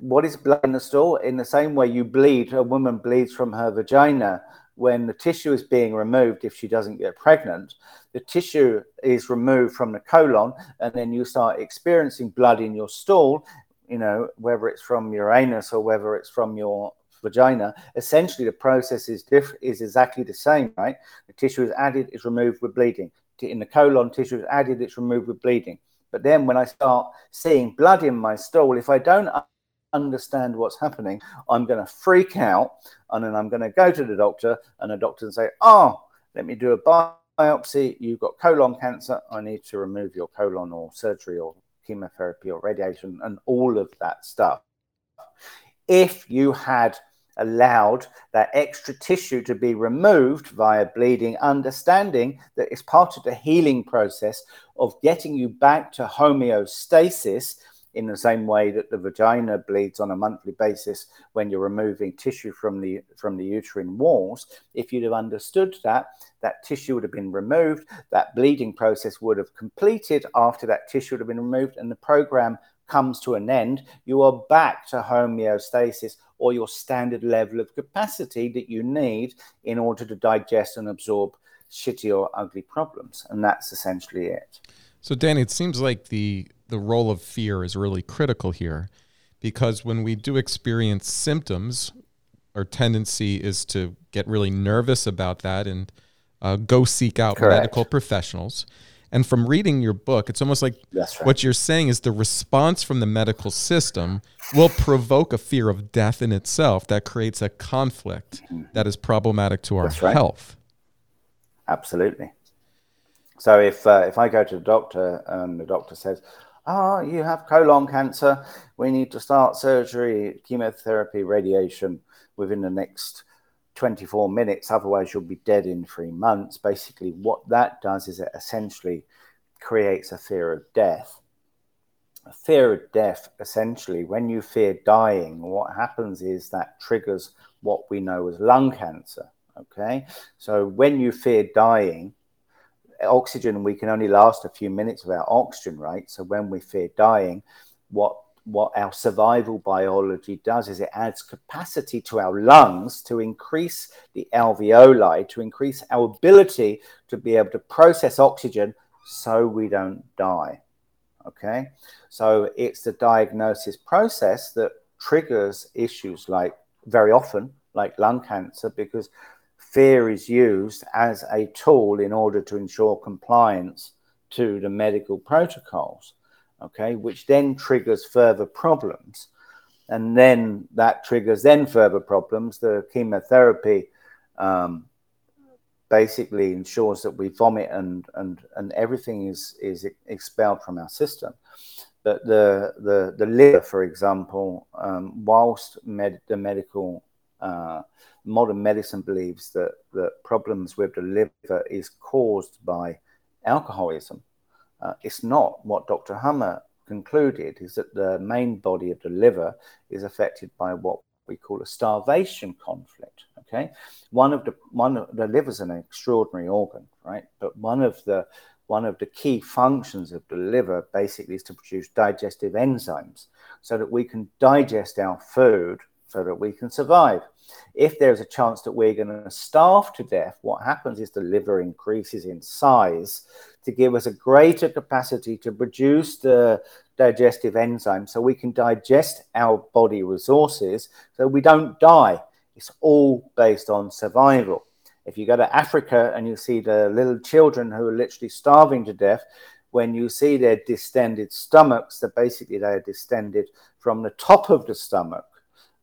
what is blood in the stool? In the same way you bleed, a woman bleeds from her vagina when the tissue is being removed, if she doesn't get pregnant, the tissue is removed from the colon, and then you start experiencing blood in your stool, you know, whether it's from your anus or whether it's from your vagina. Essentially, the process is diff- is exactly the same, right? The tissue is added, it's removed with bleeding. In the colon, tissue is added, it's removed with bleeding. But then when I start seeing blood in my stool, if I don't understand what's happening, I'm going to freak out, and then I'm going to go to the doctor, and the doctor and say, oh, let me do a biopsy, you've got colon cancer, I need to remove your colon, or surgery or chemotherapy or radiation and all of that stuff. If you had allowed that extra tissue to be removed via bleeding, understanding that it's part of the healing process of getting you back to homeostasis, in the same way that the vagina bleeds on a monthly basis when you're removing tissue from the from the uterine walls, if you'd have understood that, that tissue would have been removed, that bleeding process would have completed after that tissue would have been removed, and the program comes to an end. You are back to homeostasis, or your standard level of capacity that you need in order to digest and absorb shitty or ugly problems. And that's essentially it. So, Danny, it seems like the the role of fear is really critical here, because when we do experience symptoms, our tendency is to get really nervous about that and uh, go seek out Correct. medical professionals. And from reading your book, it's almost like That's right. what you're saying is the response from the medical system will provoke a fear of death in itself that creates a conflict that is problematic to our That's right. health. Absolutely. So if uh, if I go to the doctor and the doctor says, oh, you have colon cancer, we need to start surgery, chemotherapy, radiation within the next twenty-four minutes, otherwise you'll be dead in three months. Basically, what that does is it essentially creates a fear of death. A fear of death, essentially, when you fear dying, what happens is that triggers what we know as lung cancer, okay? So when you fear dying, oxygen, we can only last a few minutes without oxygen, right? So when we fear dying, what what our survival biology does is it adds capacity to our lungs to increase the alveoli, to increase our ability to be able to process oxygen so we don't die, okay? So it's the diagnosis process that triggers issues like, very often, like lung cancer, because fear is used as a tool in order to ensure compliance to the medical protocols, okay, which then triggers further problems. And then that triggers then further problems. The chemotherapy um, basically ensures that we vomit and and, and everything is, is expelled from our system. But the, the, the liver, for example, um, whilst med- the medical Uh, modern medicine believes that the problems with the liver is caused by alcoholism. Uh, it's not. What Doctor Hamer concluded is that the main body of the liver is affected by what we call a starvation conflict. Okay, one of the one of the liver's an extraordinary organ, right? But one of the one of the key functions of the liver basically is to produce digestive enzymes so that we can digest our food, so that we can survive. If there's a chance that we're going to starve to death, what happens is the liver increases in size to give us a greater capacity to produce the digestive enzyme so we can digest our body resources so we don't die. It's all based on survival. If you go to Africa and you see the little children who are literally starving to death, when you see their distended stomachs, that basically they are distended from the top of the stomach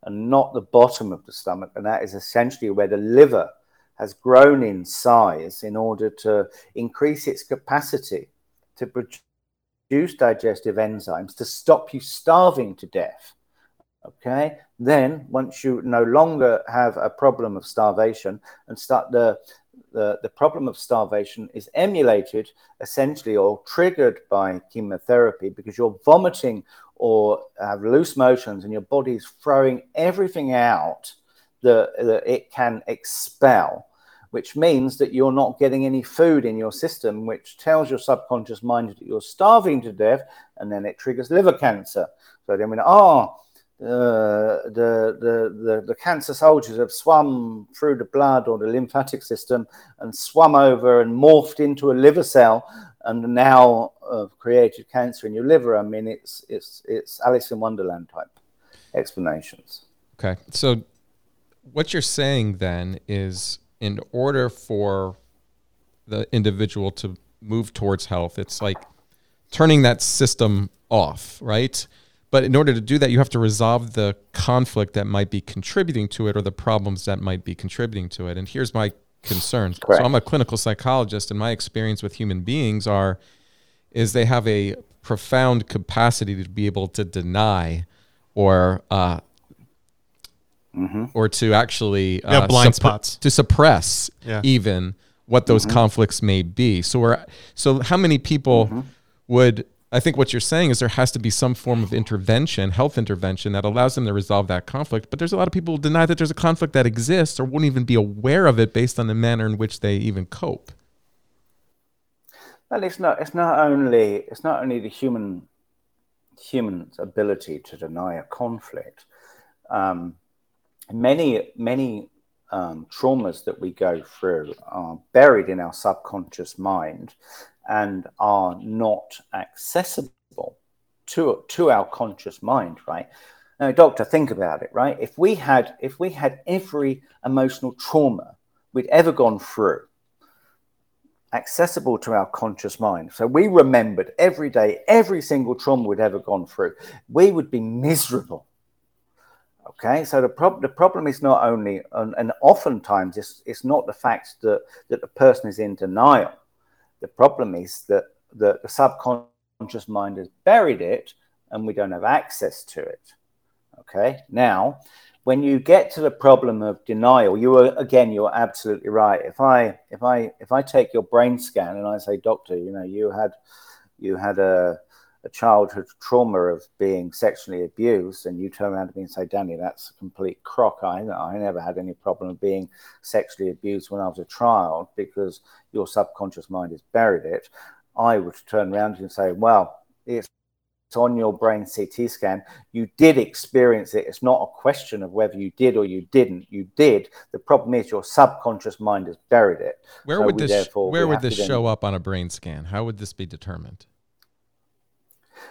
and not the bottom of the stomach. And that is essentially where the liver has grown in size in order to increase its capacity to produce digestive enzymes to stop you starving to death. Okay, then once you no longer have a problem of starvation and start the, the, the problem of starvation is emulated essentially or triggered by chemotherapy because you're vomiting or have loose motions and your body's throwing everything out that, that it can expel, which means that you're not getting any food in your system, which tells your subconscious mind that you're starving to death, and then it triggers liver cancer. So then we know, oh, Uh, the, the the the cancer soldiers have swum through the blood or the lymphatic system and swum over and morphed into a liver cell and now uh, created cancer in your liver. I mean, it's it's it's Alice in Wonderland type explanations. Okay, so what you're saying then is, in order for the individual to move towards health, it's like turning that system off, right? But in order to do that, you have to resolve the conflict that might be contributing to it or the problems that might be contributing to it. And here's my concern. Correct. So I'm a clinical psychologist, and my experience with human beings are, is they have a profound capacity to be able to deny or uh, mm-hmm. or to actually uh, yeah, blind supp- spots. to suppress yeah. even what those mm-hmm. conflicts may be. So we're, so how many people mm-hmm. would... I think what you're saying is there has to be some form of intervention, health intervention, that allows them to resolve that conflict. But there's a lot of people who deny that there's a conflict that exists or won't even be aware of it based on the manner in which they even cope. Well, it's not it's not only it's not only the human human's ability to deny a conflict. Um, many many um, traumas that we go through are buried in our subconscious mind and are not accessible to to our conscious mind, right? Now, doctor, think about it, right? If we had if we had every emotional trauma we'd ever gone through accessible to our conscious mind, so we remembered every day, every single trauma we'd ever gone through, we would be miserable. Okay, so the problem the problem is not only, and, and oftentimes it's it's not the fact that, that the person is in denial. The problem is that the subconscious mind has buried it and we don't have access to it. Okay. Now, when you get to the problem of denial, you are, again, you're absolutely right. If I, if I, if I take your brain scan and I say, doctor, you know, you had, you had a, a childhood trauma of being sexually abused, and you turn around to me and say, Danny, that's a complete crock. I, I never had any problem of being sexually abused when I was a child, because your subconscious mind has buried it. I would turn around and say, well, it's on your brain C T scan. You did experience it. It's not a question of whether you did or you didn't. You did. The problem is your subconscious mind has buried it. Where so would this, where would this show up on a brain scan? How would this be determined?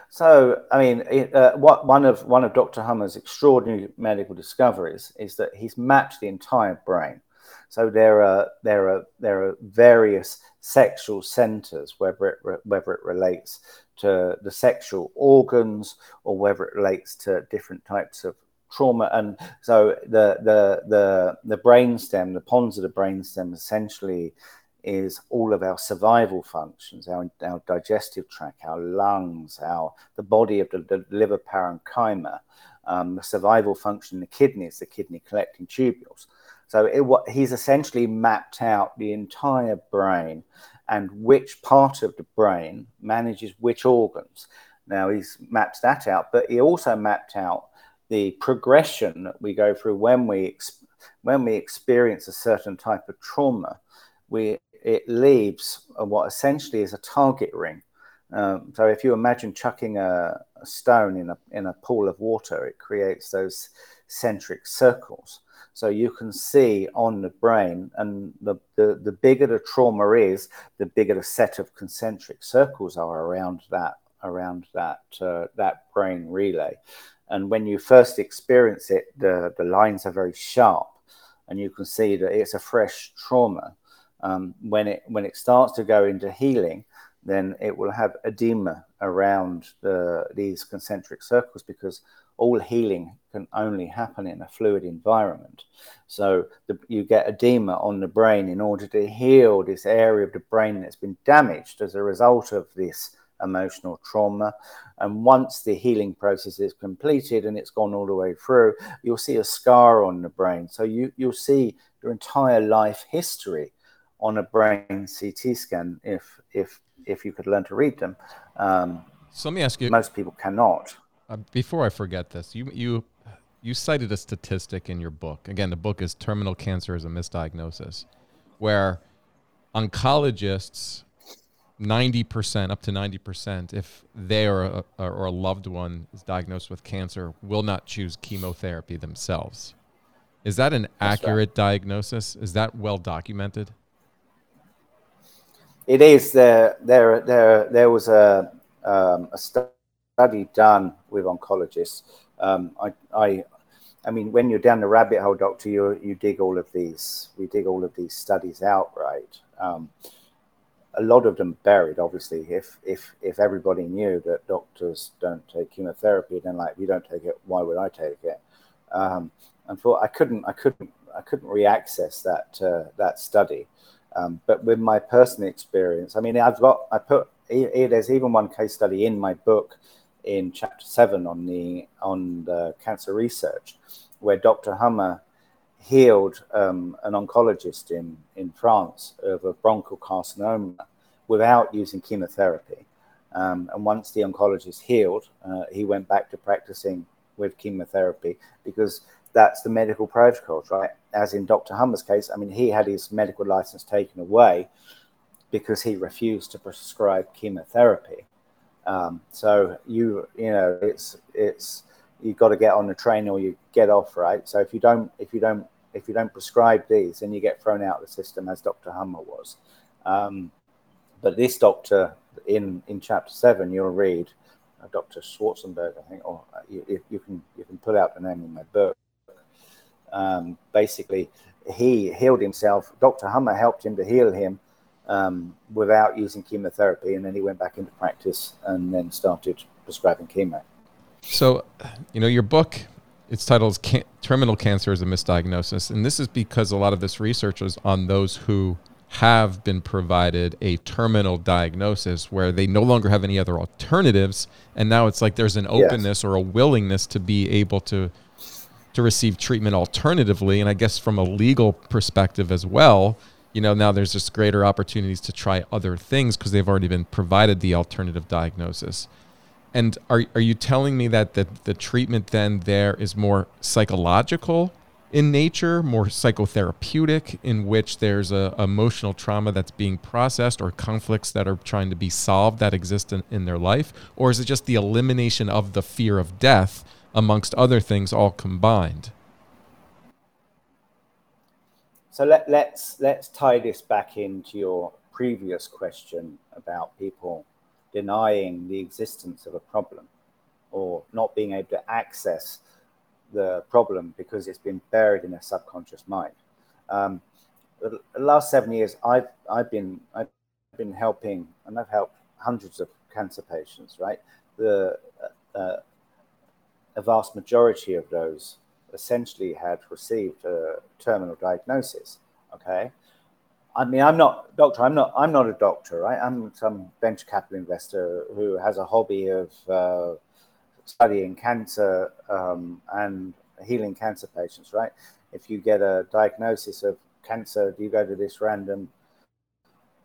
So, I mean, it, uh, what, one of one of Doctor Hamer's extraordinary medical discoveries is that he's mapped the entire brain. So there are there are there are various sexual centers, whether it whether it relates to the sexual organs or whether it relates to different types of trauma. And so the the the the brainstem, the pons of the brainstem, essentially is all of our survival functions, our, our digestive tract, our lungs, our the body of the, the liver parenchyma, um, the survival function, the kidneys, the kidney collecting tubules. So it, what, he's essentially mapped out the entire brain and which part of the brain manages which organs. Now, he's mapped that out, but he also mapped out the progression that we go through when we when we experience a certain type of trauma. We It leaves what essentially is a target ring. Um, so if you imagine chucking a, a stone in a in a pool of water, it creates those centric circles. So you can see on the brain, and the, the, the bigger the trauma is, the bigger the set of concentric circles are around that around that uh, that brain relay. And when you first experience it, the, the lines are very sharp, and you can see that it's a fresh trauma. Um, when it when it starts to go into healing, then it will have edema around the, these concentric circles, because all healing can only happen in a fluid environment. So the, you get edema on the brain in order to heal this area of the brain that's been damaged as a result of this emotional trauma. And once the healing process is completed and it's gone all the way through, you'll see a scar on the brain. So you, you'll see your entire life history on a brain C T scan, if if if you could learn to read them. Um, so let me ask you. Most people cannot. Uh, before I forget this, you you you cited a statistic in your book. Again, the book is Terminal Cancer Is a Misdiagnosis, where oncologists, ninety percent, up to ninety percent, if they or a, or a loved one is diagnosed with cancer, will not choose chemotherapy themselves. Is that an accurate diagnosis? Is that well documented? It is. There, there, there, there was a, um, a study done with oncologists. Um, I, I, I mean, when you're down the rabbit hole, doctor, you you dig all of these. We dig all of these studies out, right? Um, a lot of them buried, obviously. If if if everybody knew that doctors don't take chemotherapy, then like, if you don't take it, why would I take it? Um, and for I couldn't, I couldn't, I couldn't reaccess that uh, that study. Um, but with my personal experience, I mean, I've got, I put, there's even one case study in my book in chapter seven on the, on the cancer research, where Doctor Hamer healed um, an oncologist in, in France of a bronchial carcinoma without using chemotherapy. Um, and once the oncologist healed, uh, he went back to practicing with chemotherapy, because that's the medical protocols, right? As in Doctor Hummer's case, I mean, he had his medical license taken away because he refused to prescribe chemotherapy. Um, so you, you know, it's it's you've got to get on the train or you get off, right? So if you don't, if you don't, if you don't prescribe these, then you get thrown out of the system, as Doctor Hummer was. Um, but this doctor in in chapter seven, you'll read uh, Doctor Schwarzenberg, I think, or you, you can you can pull out the name in my book. Um, basically, he healed himself. Doctor Hamer helped him to heal him um, without using chemotherapy, and then he went back into practice and then started prescribing chemo. So, you know, your book, its title is Can- Terminal Cancer Is a Misdiagnosis, and this is because a lot of this research is on those who have been provided a terminal diagnosis where they no longer have any other alternatives, and now it's like there's an openness yes. or a willingness to be able to to receive treatment alternatively. And I guess from a legal perspective as well, you know, now there's just greater opportunities to try other things because they've already been provided the alternative diagnosis. And are are you telling me that the, the treatment then there is more psychological in nature, more psychotherapeutic, in which there's a emotional trauma that's being processed or conflicts that are trying to be solved that exist in, in their life? Or is it just the elimination of the fear of death amongst other things, all combined? So let, let's let's tie this back into your previous question about people denying the existence of a problem or not being able to access the problem because it's been buried in their subconscious mind. Um, the last seven years, I've I've been I've been helping, and I've helped hundreds of cancer patients. Right, the uh, a vast majority of those essentially had received a terminal diagnosis. Okay, I mean, I'm not doctor. I'm not. I'm not a doctor, right? I'm some venture capital investor who has a hobby of uh, studying cancer um, and healing cancer patients, right? If you get a diagnosis of cancer, do you go to this random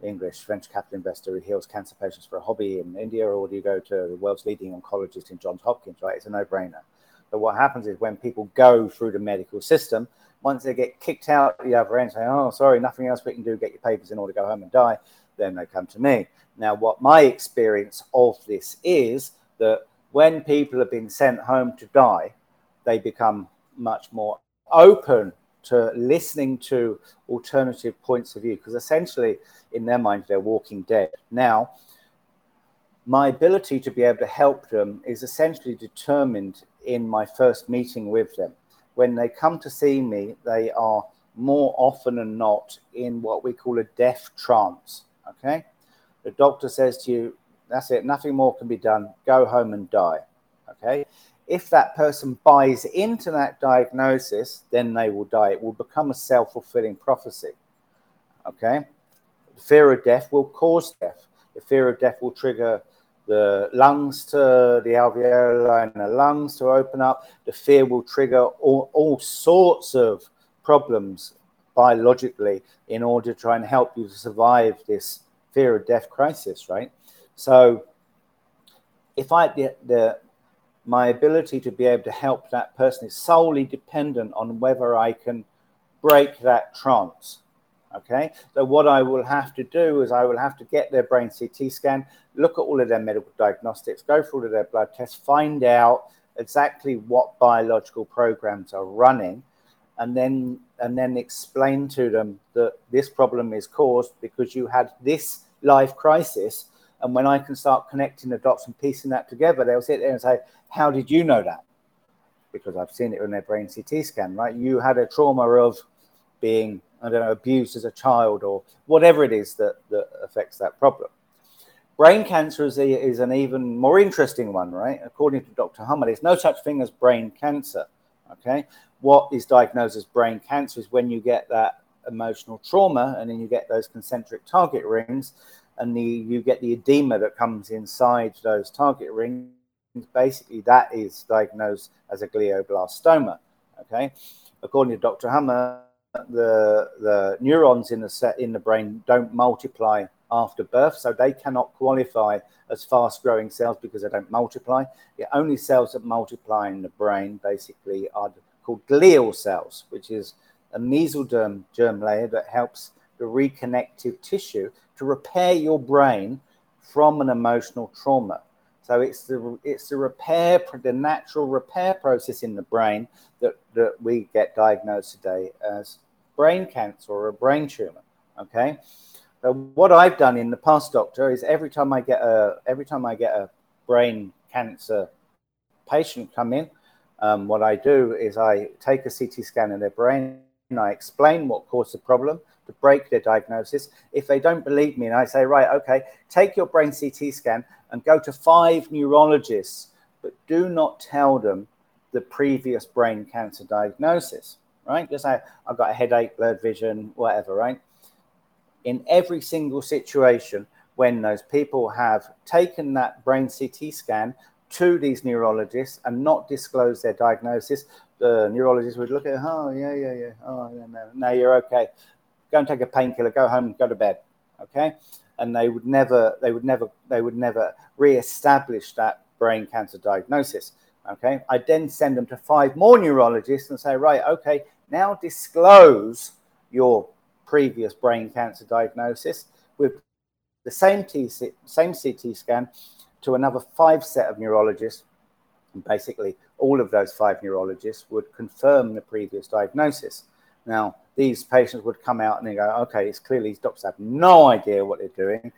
English venture capital investor who heals cancer patients for a hobby in India, or do you go to the world's leading oncologist in Johns Hopkins, right? It's a no-brainer. But what happens is when people go through the medical system, once they get kicked out the other end saying, oh, sorry, nothing else we can do, get your papers in order to go home and die, then they come to me. Now, what my experience of this is that when people have been sent home to die, they become much more open to listening to alternative points of view, because essentially in their mind they're walking dead. Now, my ability to be able to help them is essentially determined in my first meeting with them. When they come to see me, they are more often than not in what we call a death trance, okay? the doctor says to you, that's it, nothing more can be done, go home and die, okay? If that person buys into that diagnosis, then they will die. It will become a self-fulfilling prophecy, okay? The fear of death will cause death. The fear of death will trigger the lungs to, the alveoli and the lungs to open up. The fear will trigger all, all sorts of problems biologically in order to try and help you survive this fear of death crisis, right? So if I, the, the my ability to be able to help that person is solely dependent on whether I can break that trance, okay? So what I will have to do is I will have to get their brain C T scan, look at all of their medical diagnostics, go through all of their blood tests, find out exactly what biological programs are running, and then and then explain to them that this problem is caused because you had this life crisis. And when I can start connecting the dots and piecing that together, they'll sit there and say, how did you know that? Because I've seen it on their brain C T scan, right? You had a trauma of being, I don't know, abused as a child or whatever it is that, that affects that problem. Brain cancer is, a, is an even more interesting one, right? According to Doctor Hamer, there's no such thing as brain cancer, okay? What is diagnosed as brain cancer is when you get that emotional trauma and then you get those concentric target rings, and the, you get the edema that comes inside those target rings. Basically, that is diagnosed as a glioblastoma, okay? According to Doctor Hamer, the the neurons in the set, in the brain don't multiply after birth, so they cannot qualify as fast-growing cells because they don't multiply. The only cells that multiply in the brain, basically, are called glial cells, which is a mesoderm germ layer that helps the reconnective tissue to repair your brain from an emotional trauma. So it's the it's the repair, the natural repair process in the brain that, that we get diagnosed today as brain cancer or a brain tumor. Okay, so what I've done in the past, doctor, is every time I get a every time I get a brain cancer patient come in, um, what I do is I take a C T scan of their brain and I explain what caused the problem, to break their diagnosis. If they don't believe me, and I say, right, okay, take your brain C T scan and go to five neurologists, but do not tell them the previous brain cancer diagnosis, right? Just say, I've got a headache, blurred vision, whatever, right? In every single situation, when those people have taken that brain C T scan to these neurologists and not disclose their diagnosis, the neurologist would look at, oh, yeah, yeah, yeah, oh, no, no, no, you're okay. Go and take a painkiller, go home, go to bed, okay? And they would never, they would never, they would never reestablish that brain cancer diagnosis, okay? I then send them to five more neurologists and say, right, okay, now disclose your previous brain cancer diagnosis with the same T C, same C T scan to another five set of neurologists, and basically all of those five neurologists would confirm the previous diagnosis. Now, these patients would come out and they go, okay, it's clearly these doctors have no idea what they're doing.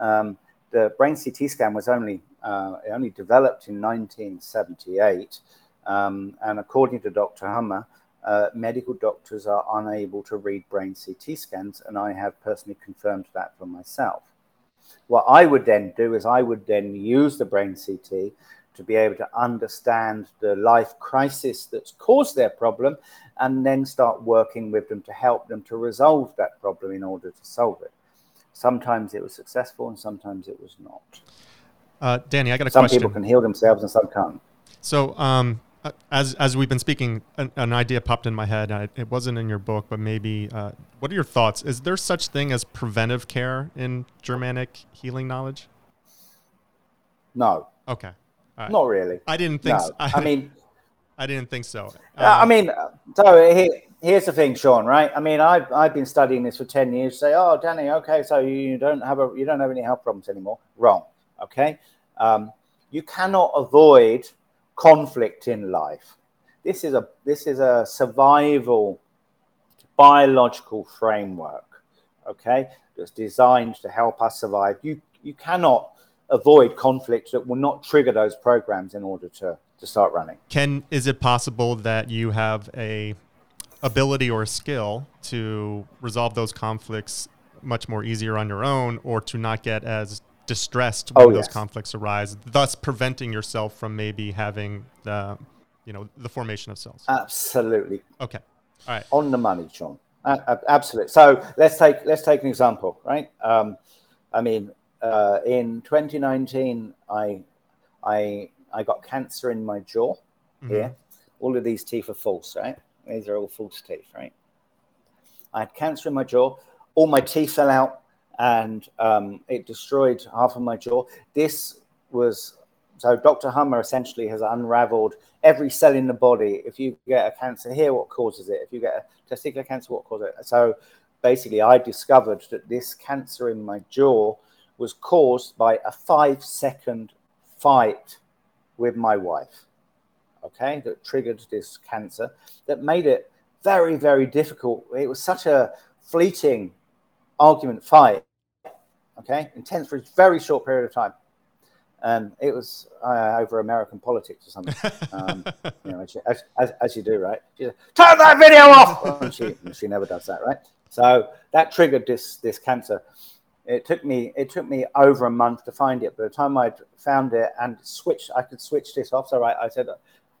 Um, the brain C T scan was only uh, it only developed in nineteen seventy-eight. Um, and according to Doctor Hamer, uh, medical doctors are unable to read brain C T scans. And I have personally confirmed that for myself. What I would then do is I would then use the brain C T to be able to understand the life crisis that's caused their problem and then start working with them to help them to resolve that problem in order to solve it. Sometimes it was successful and sometimes it was not. Uh, Danny, I got a some question. Some people can heal themselves and some can't. So um, as as we've been speaking, an, an idea popped in my head. I, it wasn't in your book, but maybe, uh, what are your thoughts? Is there such thing as preventive care in Germanic healing knowledge? No. Okay. Right. Not really. I didn't think no. so. I, I mean, I didn't think so. Um, I mean, so here, here's the thing, Sean, right? I mean, I've, I've been studying this for ten years. Say, oh, Danny, okay, so you don't have a, you don't have any health problems anymore. Wrong. Okay. Um, you cannot avoid conflict in life. This is a, this is a survival biological framework. Okay. That's designed to help us survive. You, you cannot avoid conflict that will not trigger those programs in order to, to start running. Can, is it possible that you have a ability or a skill to resolve those conflicts much more easier on your own, or to not get as distressed when oh, those yes. conflicts arise, thus preventing yourself from maybe having the, you know, the formation of cells. Absolutely. Okay. All right. On the money, John. Uh, absolutely. So let's take let's take an example, right? Um, I mean, uh, in twenty nineteen, I I I got cancer in my jaw. Mm-hmm. Here, all of these teeth are false, right? These are all false teeth, right? I had cancer in my jaw. All my teeth fell out, and um, it destroyed half of my jaw. This was so. Doctor Hamer essentially has unravelled every cell in the body. If you get a cancer here, what causes it? If you get a testicular cancer, what causes it? So basically, I discovered that this cancer in my jaw was caused by a five-second fight with my wife, okay, that triggered this cancer, that made it very, very difficult. It was such a fleeting argument fight, okay, intense for a very short period of time. And um, it was uh, over American politics or something, um, you know, as, as, as you do, right? She said, turn that video off! And she, she never does that, right? So that triggered this this cancer. It took me it took me over a month to find it. By the time I'd found it and switched, I could switch this off. So right, I said,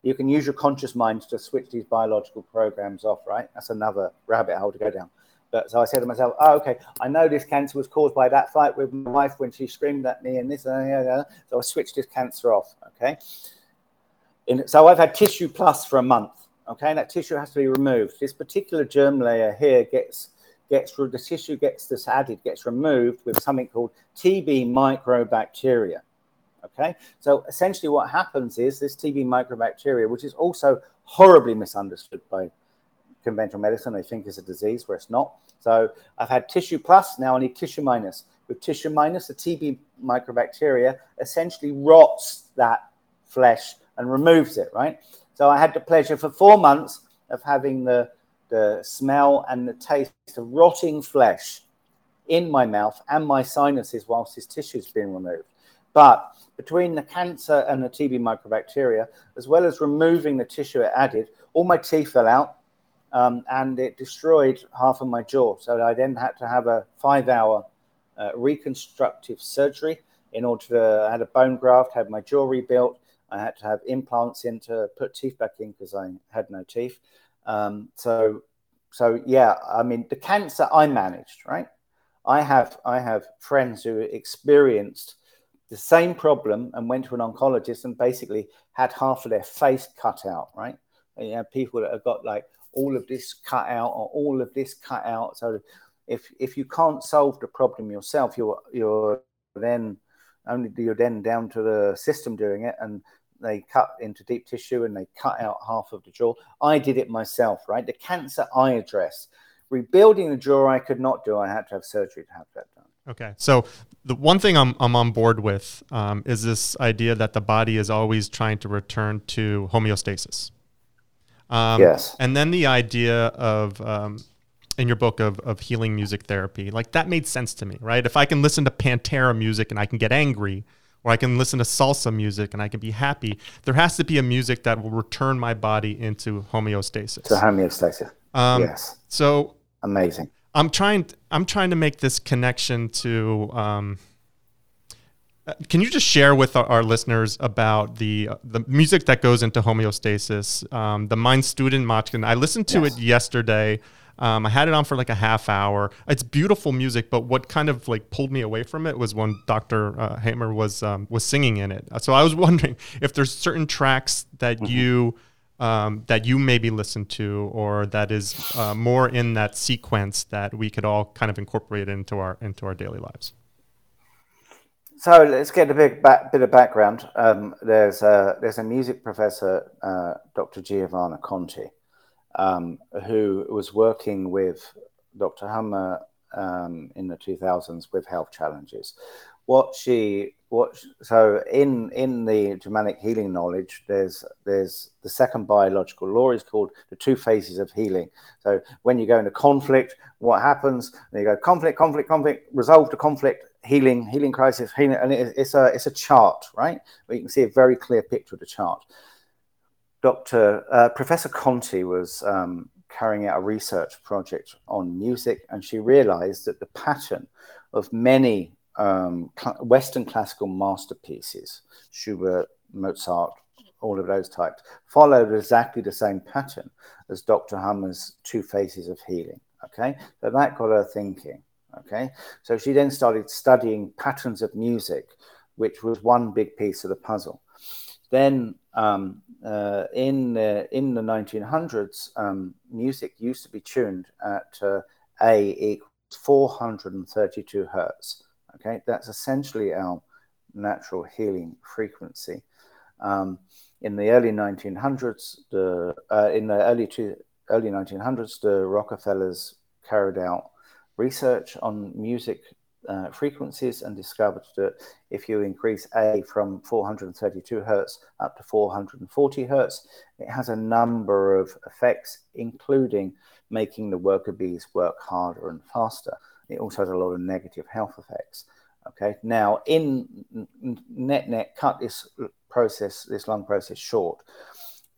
you can use your conscious mind to switch these biological programs off, right? That's another rabbit hole to go down. But so I said to myself, oh, okay, I know this cancer was caused by that fight with my wife when she screamed at me and this and that, and that. So I switched this cancer off, okay? And so I've had tissue plus for a month, okay? And that tissue has to be removed. This particular germ layer here gets, gets the tissue gets this added, gets removed with something called T B microbacteria, okay? So essentially what happens is this T B microbacteria, which is also horribly misunderstood by conventional medicine, they think is a disease where it's not. So I've had tissue plus, now I need tissue minus. With tissue minus, the T B microbacteria essentially rots that flesh and removes it, right? So I had the pleasure for four months of having the, the smell and the taste of rotting flesh in my mouth and my sinuses whilst this tissue's being removed. But between the cancer and the T B microbacteria, as well as removing the tissue it added, all my teeth fell out. Um, and it destroyed half of my jaw. So I then had to have a five-hour uh, reconstructive surgery in order to, I had a bone graft, had my jaw rebuilt. I had to have implants in to put teeth back in because I had no teeth. Um, so, so yeah, I mean, the cancer I managed, right? I have, I have friends who experienced the same problem and went to an oncologist and basically had half of their face cut out, right? And you have people that have got like, all of this cut out or all of this cut out. So if if you can't solve the problem yourself, you're you're then only you're then down to the system doing it, and they cut into deep tissue and they cut out half of the jaw. I did it myself, right? The cancer I addressed. Rebuilding the jaw I could not do. I had to have surgery to have that done. Okay. So the one thing I'm I'm on board with um, is this idea that the body is always trying to return to homeostasis. Um, yes. And then the idea of, um, in your book of, of healing music therapy, like that made sense to me, right? If I can listen to Pantera music and I can get angry, or I can listen to salsa music and I can be happy, there has to be a music that will return my body into homeostasis. To homeostasis. Um, yes. So amazing. I'm trying, I'm trying to make this connection to, um, can you just share with our listeners about the the music that goes into homeostasis, um, the Mein Student Motchkin? I listened to yes. it yesterday. Um, I had it on for like a half hour. It's beautiful music, but what kind of like pulled me away from it was when Doctor Uh, Hamer was um, was singing in it. So I was wondering if there's certain tracks that mm-hmm. you um, that you maybe listen to, or that is uh, more in that sequence that we could all kind of incorporate into our into our daily lives. So let's get a big back, bit of background. Um, there's a there's a music professor, uh, Doctor Giovanna Conti, um, who was working with Doctor Hamer um, in the two thousands with health challenges. What she what so in in the Germanic healing knowledge, there's there's the second biological law is called the two phases of healing. So when you go into conflict, what happens? And you go conflict, conflict, conflict. Resolve the conflict. Healing, healing crisis, healing, and it, it's a it's a chart, right? Where you can see a very clear picture of the chart. Doctor Uh, Professor Conti was um, carrying out a research project on music, and she realized that the pattern of many um, cl- Western classical masterpieces, Schubert, Mozart, all of those types, followed exactly the same pattern as Doctor Hamer's Two Phases of Healing, okay? So that got her thinking, okay? So she then started studying patterns of music, which was one big piece of the puzzle. Then um, uh, in, the, in the nineteen hundreds, um, music used to be tuned at uh, A equals four hundred thirty-two hertz, okay? That's essentially our natural healing frequency. Um, in the early nineteen hundreds, the uh, in the early two, early nineteen hundreds, the Rockefellers carried out research on music uh, frequencies and discovered that if you increase A from four hundred thirty-two hertz up to four hundred forty hertz, it has a number of effects, including making the worker bees work harder and faster. It also has a lot of negative health effects. Okay, now in net net cut this process, this lung process short,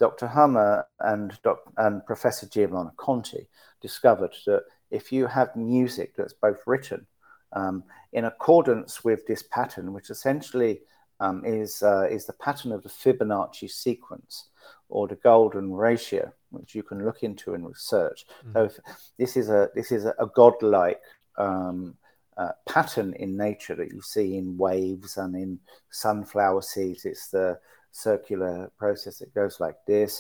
Doctor Hamer and doc, and Professor Giovanna Conti discovered that if you have music that's both written um, in accordance with this pattern, which essentially um, is uh, is the pattern of the Fibonacci sequence or the golden ratio, which you can look into in research. Mm-hmm. So if, this is a this is a, a godlike Um, Uh, pattern in nature that you see in waves and in sunflower seeds. It's the circular process that goes like this.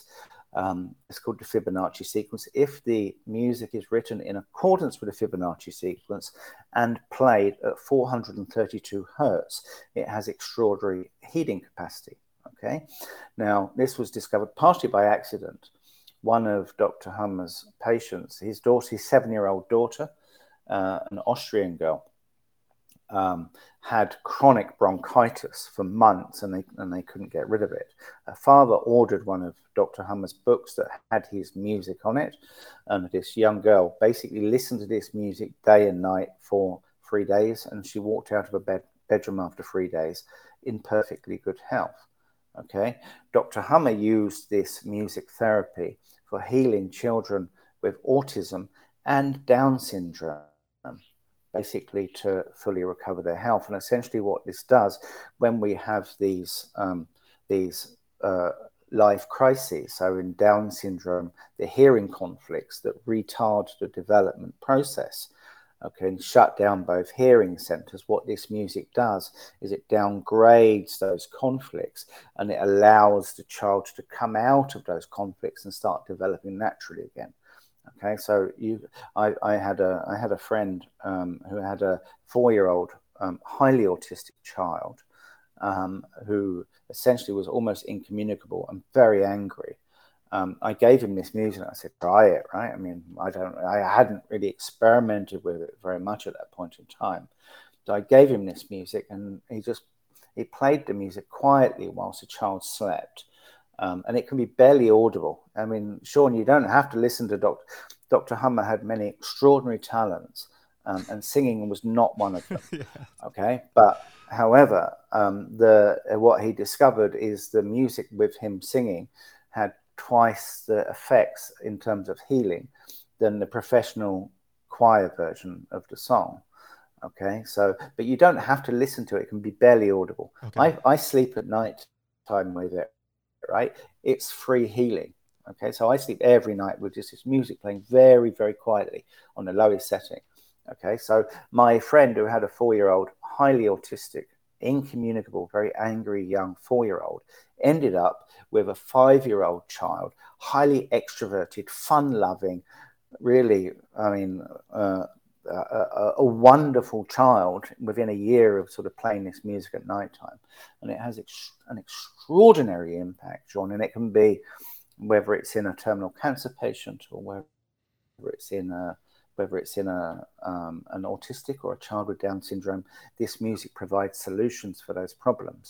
Um, it's called the Fibonacci sequence. If the music is written in accordance with the Fibonacci sequence and played at four hundred thirty-two hertz, it has extraordinary heating capacity. Okay. Now, this was discovered partly by accident. One of Doctor Hamer's patients, his daughter, his seven-year-old daughter, Uh, an Austrian girl, um, had chronic bronchitis for months, and they and they couldn't get rid of it. Her father ordered one of Doctor Hamer's books that had his music on it, and this young girl basically listened to this music day and night for three days, and she walked out of her bed, bedroom after three days in perfectly good health. Okay, Doctor Hamer used this music therapy for healing children with autism and Down syndrome, basically to fully recover their health. And essentially what this does, when we have these um, these uh, life crises, so in Down syndrome, the hearing conflicts that retard the development process, okay, and shut down both hearing centers, what this music does is it downgrades those conflicts, and it allows the child to come out of those conflicts and start developing naturally again. Okay, so you, I, I had a, I had a friend um, who had a four-year-old, um, highly autistic child, um, who essentially was almost incommunicable and very angry. Um, I gave him this music. And I said, "Try it, right?" I mean, I don't, I hadn't really experimented with it very much at that point in time. So I gave him this music, and he just, he played the music quietly whilst the child slept. Um, and it can be barely audible. I mean, Sean, you don't have to listen to Doctor Doctor Hamer had many extraordinary talents, um, and singing was not one of them. Yeah. Okay, but however, um, the what he discovered is the music with him singing had twice the effects in terms of healing than the professional choir version of the song. Okay, so but you don't have to listen to it; it can be barely audible. Okay. I I sleep at night time with it. Right, it's free healing. Okay, so I sleep every night with just this music playing very, very quietly on the lowest setting. Okay, so my friend who had a four-year-old, highly autistic, incommunicable, very angry young four-year-old, ended up with a five-year-old child, highly extroverted, fun-loving, really, I mean, uh, a, a, a wonderful child within a year of sort of playing this music at nighttime, and it has ex- an extraordinary. Extraordinary impact, John, and it can be whether it's in a terminal cancer patient or whether it's in a whether it's in a um, an autistic or a child with Down syndrome. This music provides solutions for those problems.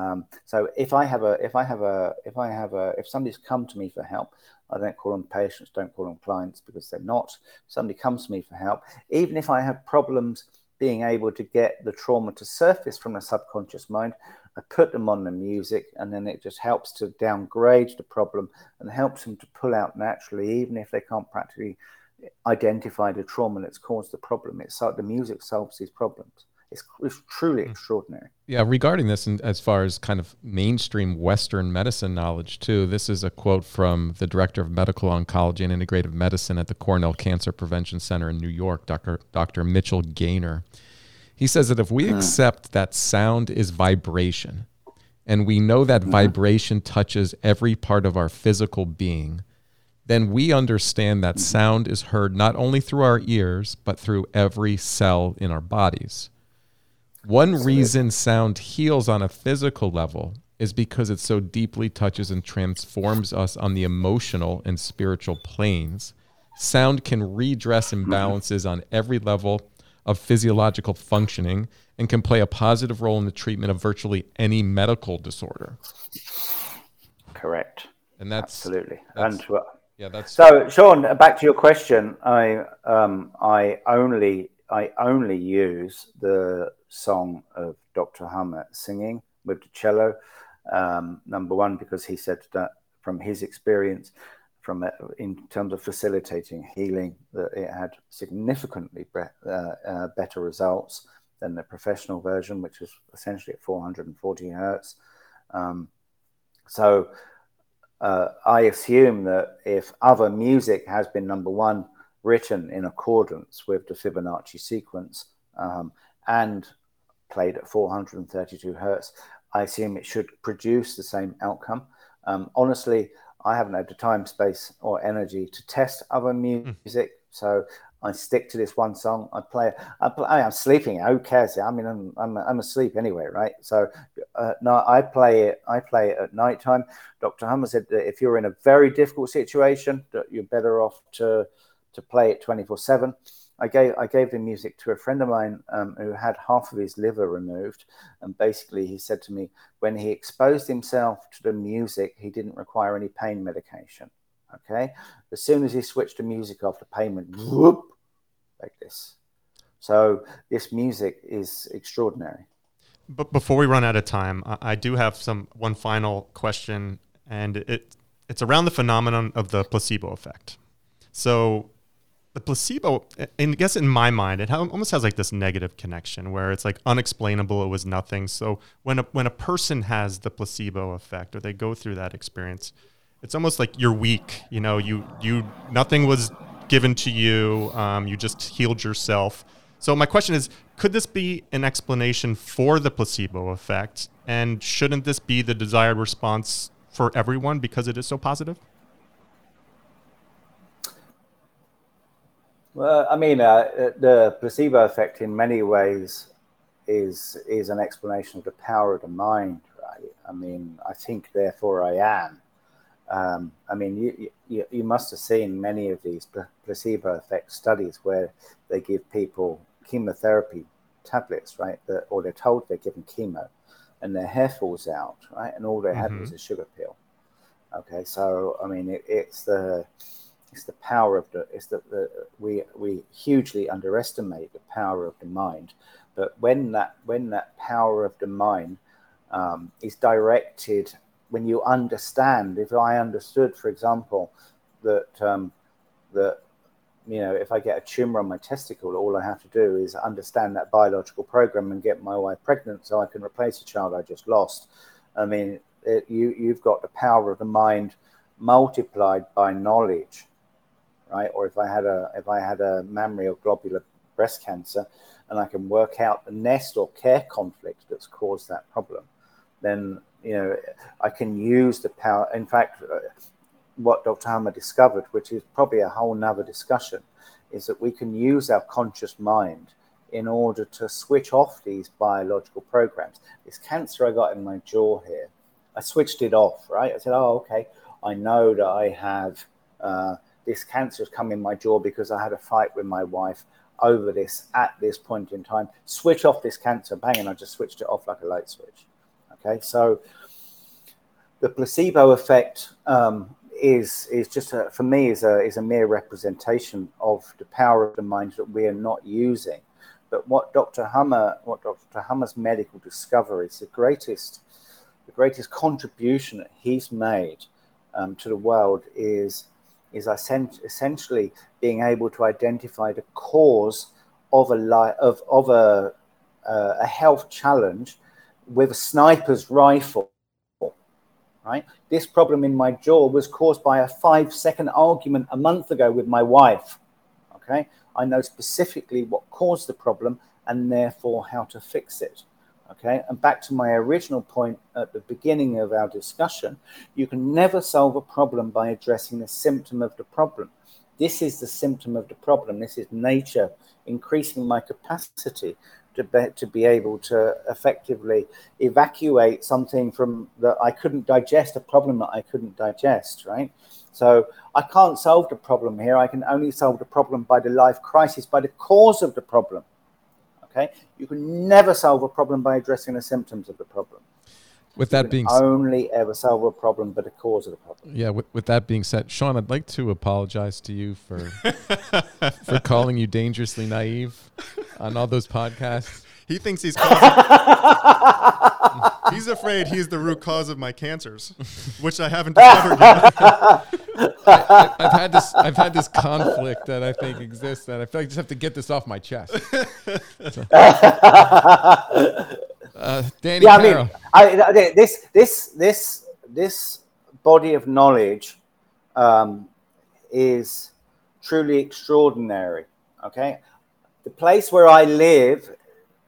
Um, so if I have a if I have a if I have a if somebody's come to me for help, I don't call them patients, don't call them clients because they're not. Somebody comes to me for help, even if I have problems being able to get the trauma to surface from the subconscious mind. I put them on the music, and then it just helps to downgrade the problem and helps them to pull out naturally, even if they can't practically identify the trauma that's caused the problem. It's like the music solves these problems. It's, it's truly extraordinary. Yeah, regarding this, and as far as kind of mainstream Western medicine knowledge too, this is a quote from the director of medical oncology and integrative medicine at the Cornell Cancer Prevention Center in New York, Doctor Doctor Mitchell Gaynor. He says that if we mm. accept that sound is vibration, and we know that mm. vibration touches every part of our physical being, then we understand that mm. sound is heard not only through our ears, but through every cell in our bodies. One Absolutely. reason sound heals on a physical level is because it so deeply touches and transforms us on the emotional and spiritual planes. Sound can redress imbalances on every level of physiological functioning and can play a positive role in the treatment of virtually any medical disorder. Correct. And that's Absolutely. That's, and well, yeah, that's so true. Sean, back to your question. I um I only I only use the song of Doctor Hamer singing with the cello, um, number one, because he said that from his experience, from uh, in terms of facilitating healing, that it had significantly be- uh, uh, better results than the professional version, which was essentially at four hundred forty hertz. Um, so uh, I assume that if other music has been, number one, written in accordance with the Fibonacci sequence, um, and played at four hundred thirty-two hertz, I assume it should produce the same outcome. Um, honestly, I haven't had the time, space, or energy to test other music, mm. so I stick to this one song. I play. I play I'm sleeping. Who cares? I mean, I'm I'm, I'm asleep anyway, right? So uh, no, I play it. I play it at nighttime. Doctor Hamer said that if you're in a very difficult situation, that you're better off to to play it twenty-four seven. I gave I gave the music to a friend of mine um, who had half of his liver removed, and basically he said to me, when he exposed himself to the music, he didn't require any pain medication. Okay, as soon as he switched the music off, the pain went whoop like this. So this music is extraordinary. But before we run out of time, I do have some one final question, and it it's around the phenomenon of the placebo effect. So the placebo, and I guess in my mind, it almost has like this negative connection where it's like unexplainable, it was nothing. So when a, when a person has the placebo effect or they go through that experience, it's almost like you're weak. You know, you you nothing was given to you. Um, you just healed yourself. So my question is, could this be an explanation for the placebo effect? And shouldn't this be the desired response for everyone because it is so positive? Well, I mean, uh, the placebo effect in many ways is is an explanation of the power of the mind, right? I mean, I think, therefore, I am. Um, I mean, you, you you must have seen many of these placebo effect studies where they give people chemotherapy tablets, right? That, or they're told they're given chemo, and their hair falls out, right? And all they mm-hmm. had was a sugar pill. Okay, so I mean, it, it's the It's the power of the. It's that the, we we hugely underestimate the power of the mind, but when that when that power of the mind um, is directed, when you understand, if I understood, for example, that um, that you know, if I get a tumor on my testicle, all I have to do is understand that biological program and get my wife pregnant, so I can replace the child I just lost. I mean, it, you you've got the power of the mind multiplied by knowledge. Right, or if I had a if I had a mammary or globular breast cancer, and I can work out the nest or care conflict that's caused that problem, then you know I can use the power. In fact, what Doctor Hamer discovered, which is probably a whole nother discussion, is that we can use our conscious mind in order to switch off these biological programs. This cancer I got in my jaw here, I switched it off. Right, I said, oh, okay, I know that I have. Uh, This cancer has come in my jaw because I had a fight with my wife over this at this point in time. Switch off this cancer, bang, and I just switched it off like a light switch. Okay, so the placebo effect um, is is just a, for me is a is a mere representation of the power of the mind that we are not using. But what Doctor Hamer, what Doctor Hamer's medical discovery is the greatest, the greatest contribution that he's made um, to the world is, is essentially being able to identify the cause of a li- of of a uh, a health challenge with a sniper's rifle. Right, this problem in my jaw was caused by a five-second argument a month ago with my wife. Okay, I know specifically what caused the problem and therefore how to fix it. Okay, and back to my original point at the beginning of our discussion, you can never solve a problem by addressing the symptom of the problem. This is the symptom of the problem. This is nature increasing my capacity to be, to be able to effectively evacuate something from that I couldn't digest, a problem that I couldn't digest, right? So I can't solve the problem here. I can only solve the problem by the life crisis, by the cause of the problem. Okay, you can never solve a problem by addressing the symptoms of the problem. With that being said, only ever solve a problem but the cause of the problem. Yeah. With, with that being said, Sean, I'd like to apologize to you for for calling you dangerously naive on all those podcasts. He thinks he's causing. He's afraid he's the root cause of my cancers, which I haven't discovered yet. I, I, I've had this. I've had this conflict that I think exists, and I feel like I just have to get this off my chest. So. Uh, Danny yeah, Carroll. I mean, I, this this this this body of knowledge um, is truly extraordinary. Okay, the place where I live,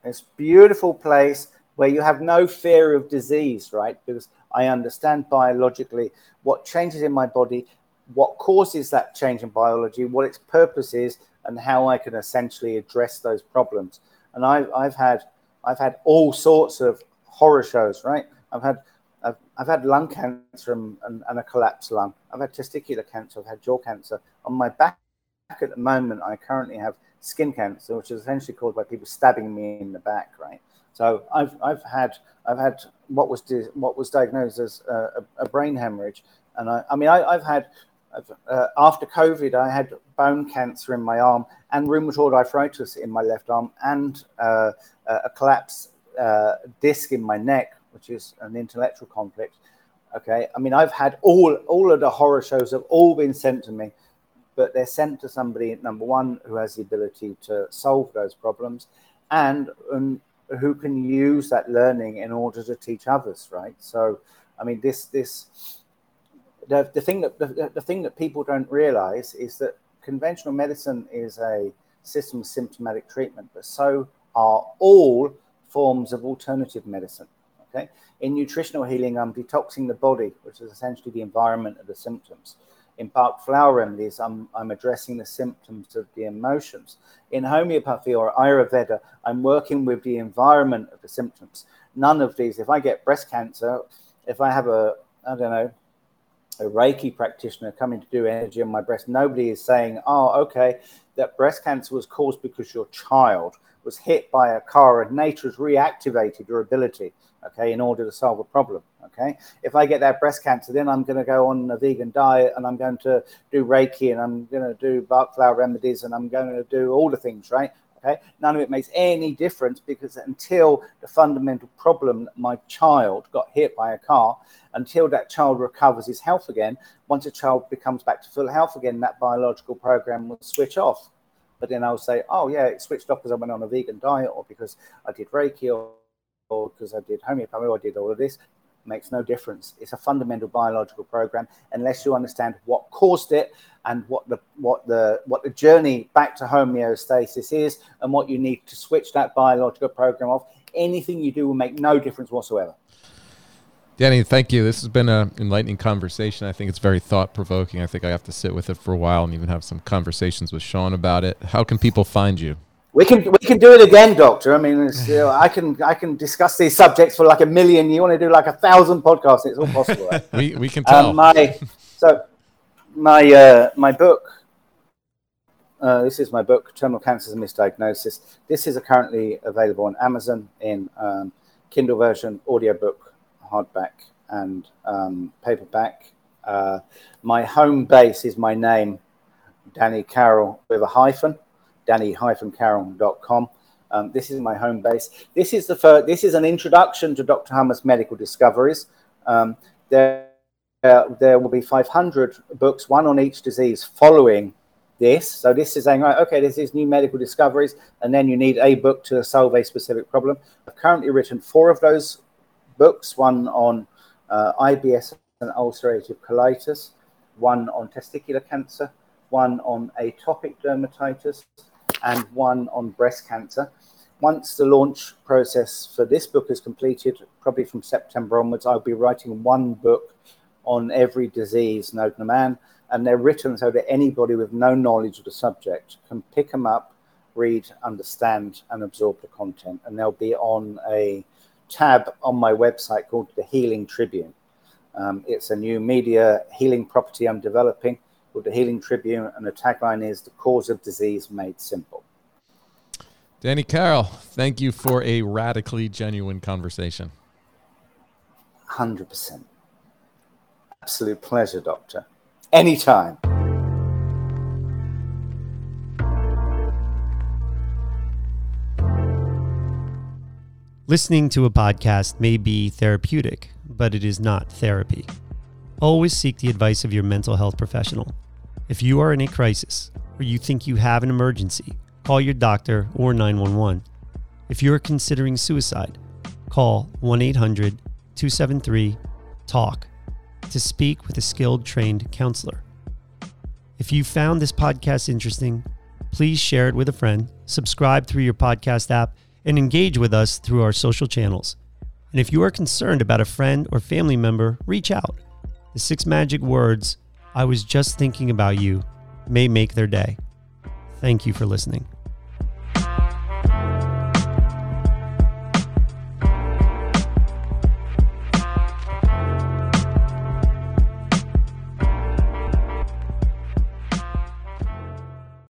this beautiful place where you have no fear of disease, right? Because I understand biologically what changes in my body, what causes that change in biology, what its purpose is, and how I can essentially address those problems. And I've I've had. I've had all sorts of horror shows, right? I've had I've, I've had lung cancer and, and, and a collapsed lung. I've had testicular cancer. I've had jaw cancer. On my back at the moment, I currently have skin cancer, which is essentially caused by people stabbing me in the back, right? So I've I've had I've had what was di- what was diagnosed as a, a brain hemorrhage, and I, I mean I, I've had I've, uh, after COVID, I had bone cancer in my arm and rheumatoid arthritis in my left arm and uh, a collapsed uh, disc in my neck, which is an intellectual conflict. Okay, I mean, I've had all all of the horror shows have all been sent to me, but they're sent to somebody, number one, who has the ability to solve those problems and, and who can use that learning in order to teach others, right? So, I mean, this... this The, the thing that the, the thing that people don't realize is that conventional medicine is a system of symptomatic treatment, but so are all forms of alternative medicine. Okay, in nutritional healing, I'm detoxing the body, which is essentially the environment of the symptoms. In Bark Flower Remedies, I'm I'm addressing the symptoms of the emotions. In homeopathy or Ayurveda, I'm working with the environment of the symptoms. None of these. If I get breast cancer, if I have a I don't know. a Reiki practitioner coming to do energy on my breast, nobody is saying, oh, okay, that breast cancer was caused because your child was hit by a car and nature has reactivated your ability, okay, in order to solve a problem, okay? If I get that breast cancer, then I'm going to go on a vegan diet and I'm going to do Reiki and I'm going to do Bark Flower Remedies and I'm going to do all the things, right? Okay, none of it makes any difference because until the fundamental problem that my child got hit by a car, until that child recovers his health again, once a child becomes back to full health again, that biological program will switch off. But then I'll say, oh, yeah, it switched off because I went on a vegan diet or because I did Reiki or, or because I did homeopathy or I did all of this. It makes no difference. It's a fundamental biological program unless you understand what caused it and what the what the what the journey back to homeostasis is and what you need to switch that biological program off. Anything you do will make no difference whatsoever. Danny, thank you. This has been an enlightening conversation. I think it's very thought-provoking. I think I have to sit with it for a while and even have some conversations with Sean about it. How can people find you? We can we can do it again, Doctor. I mean, it's, you know, I can I can discuss these subjects for like a million. You want to do like a thousand podcasts? It's all possible. Right? we we can tell. Um, my so. My uh, my book, uh, this is my book, Terminal Cancer Is a Misdiagnosis. This is currently available on Amazon in um, Kindle version, audiobook, hardback, and um, paperback. Uh, my home base is my name, Danny Carroll, with a hyphen, danny dash carroll dot com. Um, this is my home base. This is the first, this is an introduction to Doctor Hamer's medical discoveries. Um, there, uh, there will be five hundred books, one on each disease, following this. So this is saying, right, okay, this is new medical discoveries, and then you need a book to solve a specific problem. I've currently written four of those books, one on uh, I B S and ulcerative colitis, one on testicular cancer, one on atopic dermatitis, and one on breast cancer. Once the launch process for this book is completed, probably from September onwards, I'll be writing one book on every disease known to man, and they're written so that anybody with no knowledge of the subject can pick them up, read, understand, and absorb the content. And they'll be on a tab on my website called the Healing Tribune. Um, it's a new media healing property I'm developing called the Healing Tribune, and the tagline is "The Cause of Disease Made Simple." Danny Carroll, thank you for a radically genuine conversation. one hundred percent. Absolute pleasure, Doctor. Anytime. Listening to a podcast may be therapeutic, but it is not therapy. Always seek the advice of your mental health professional. If you are in a crisis or you think you have an emergency, call your doctor or nine one one. If you are considering suicide, call one eight hundred two seven three TALK to speak with a skilled, trained counselor. If you found this podcast interesting, please share it with a friend, subscribe through your podcast app, and engage with us through our social channels. And if you are concerned about a friend or family member, reach out. The six magic words, "I was just thinking about you," may make their day. Thank you for listening.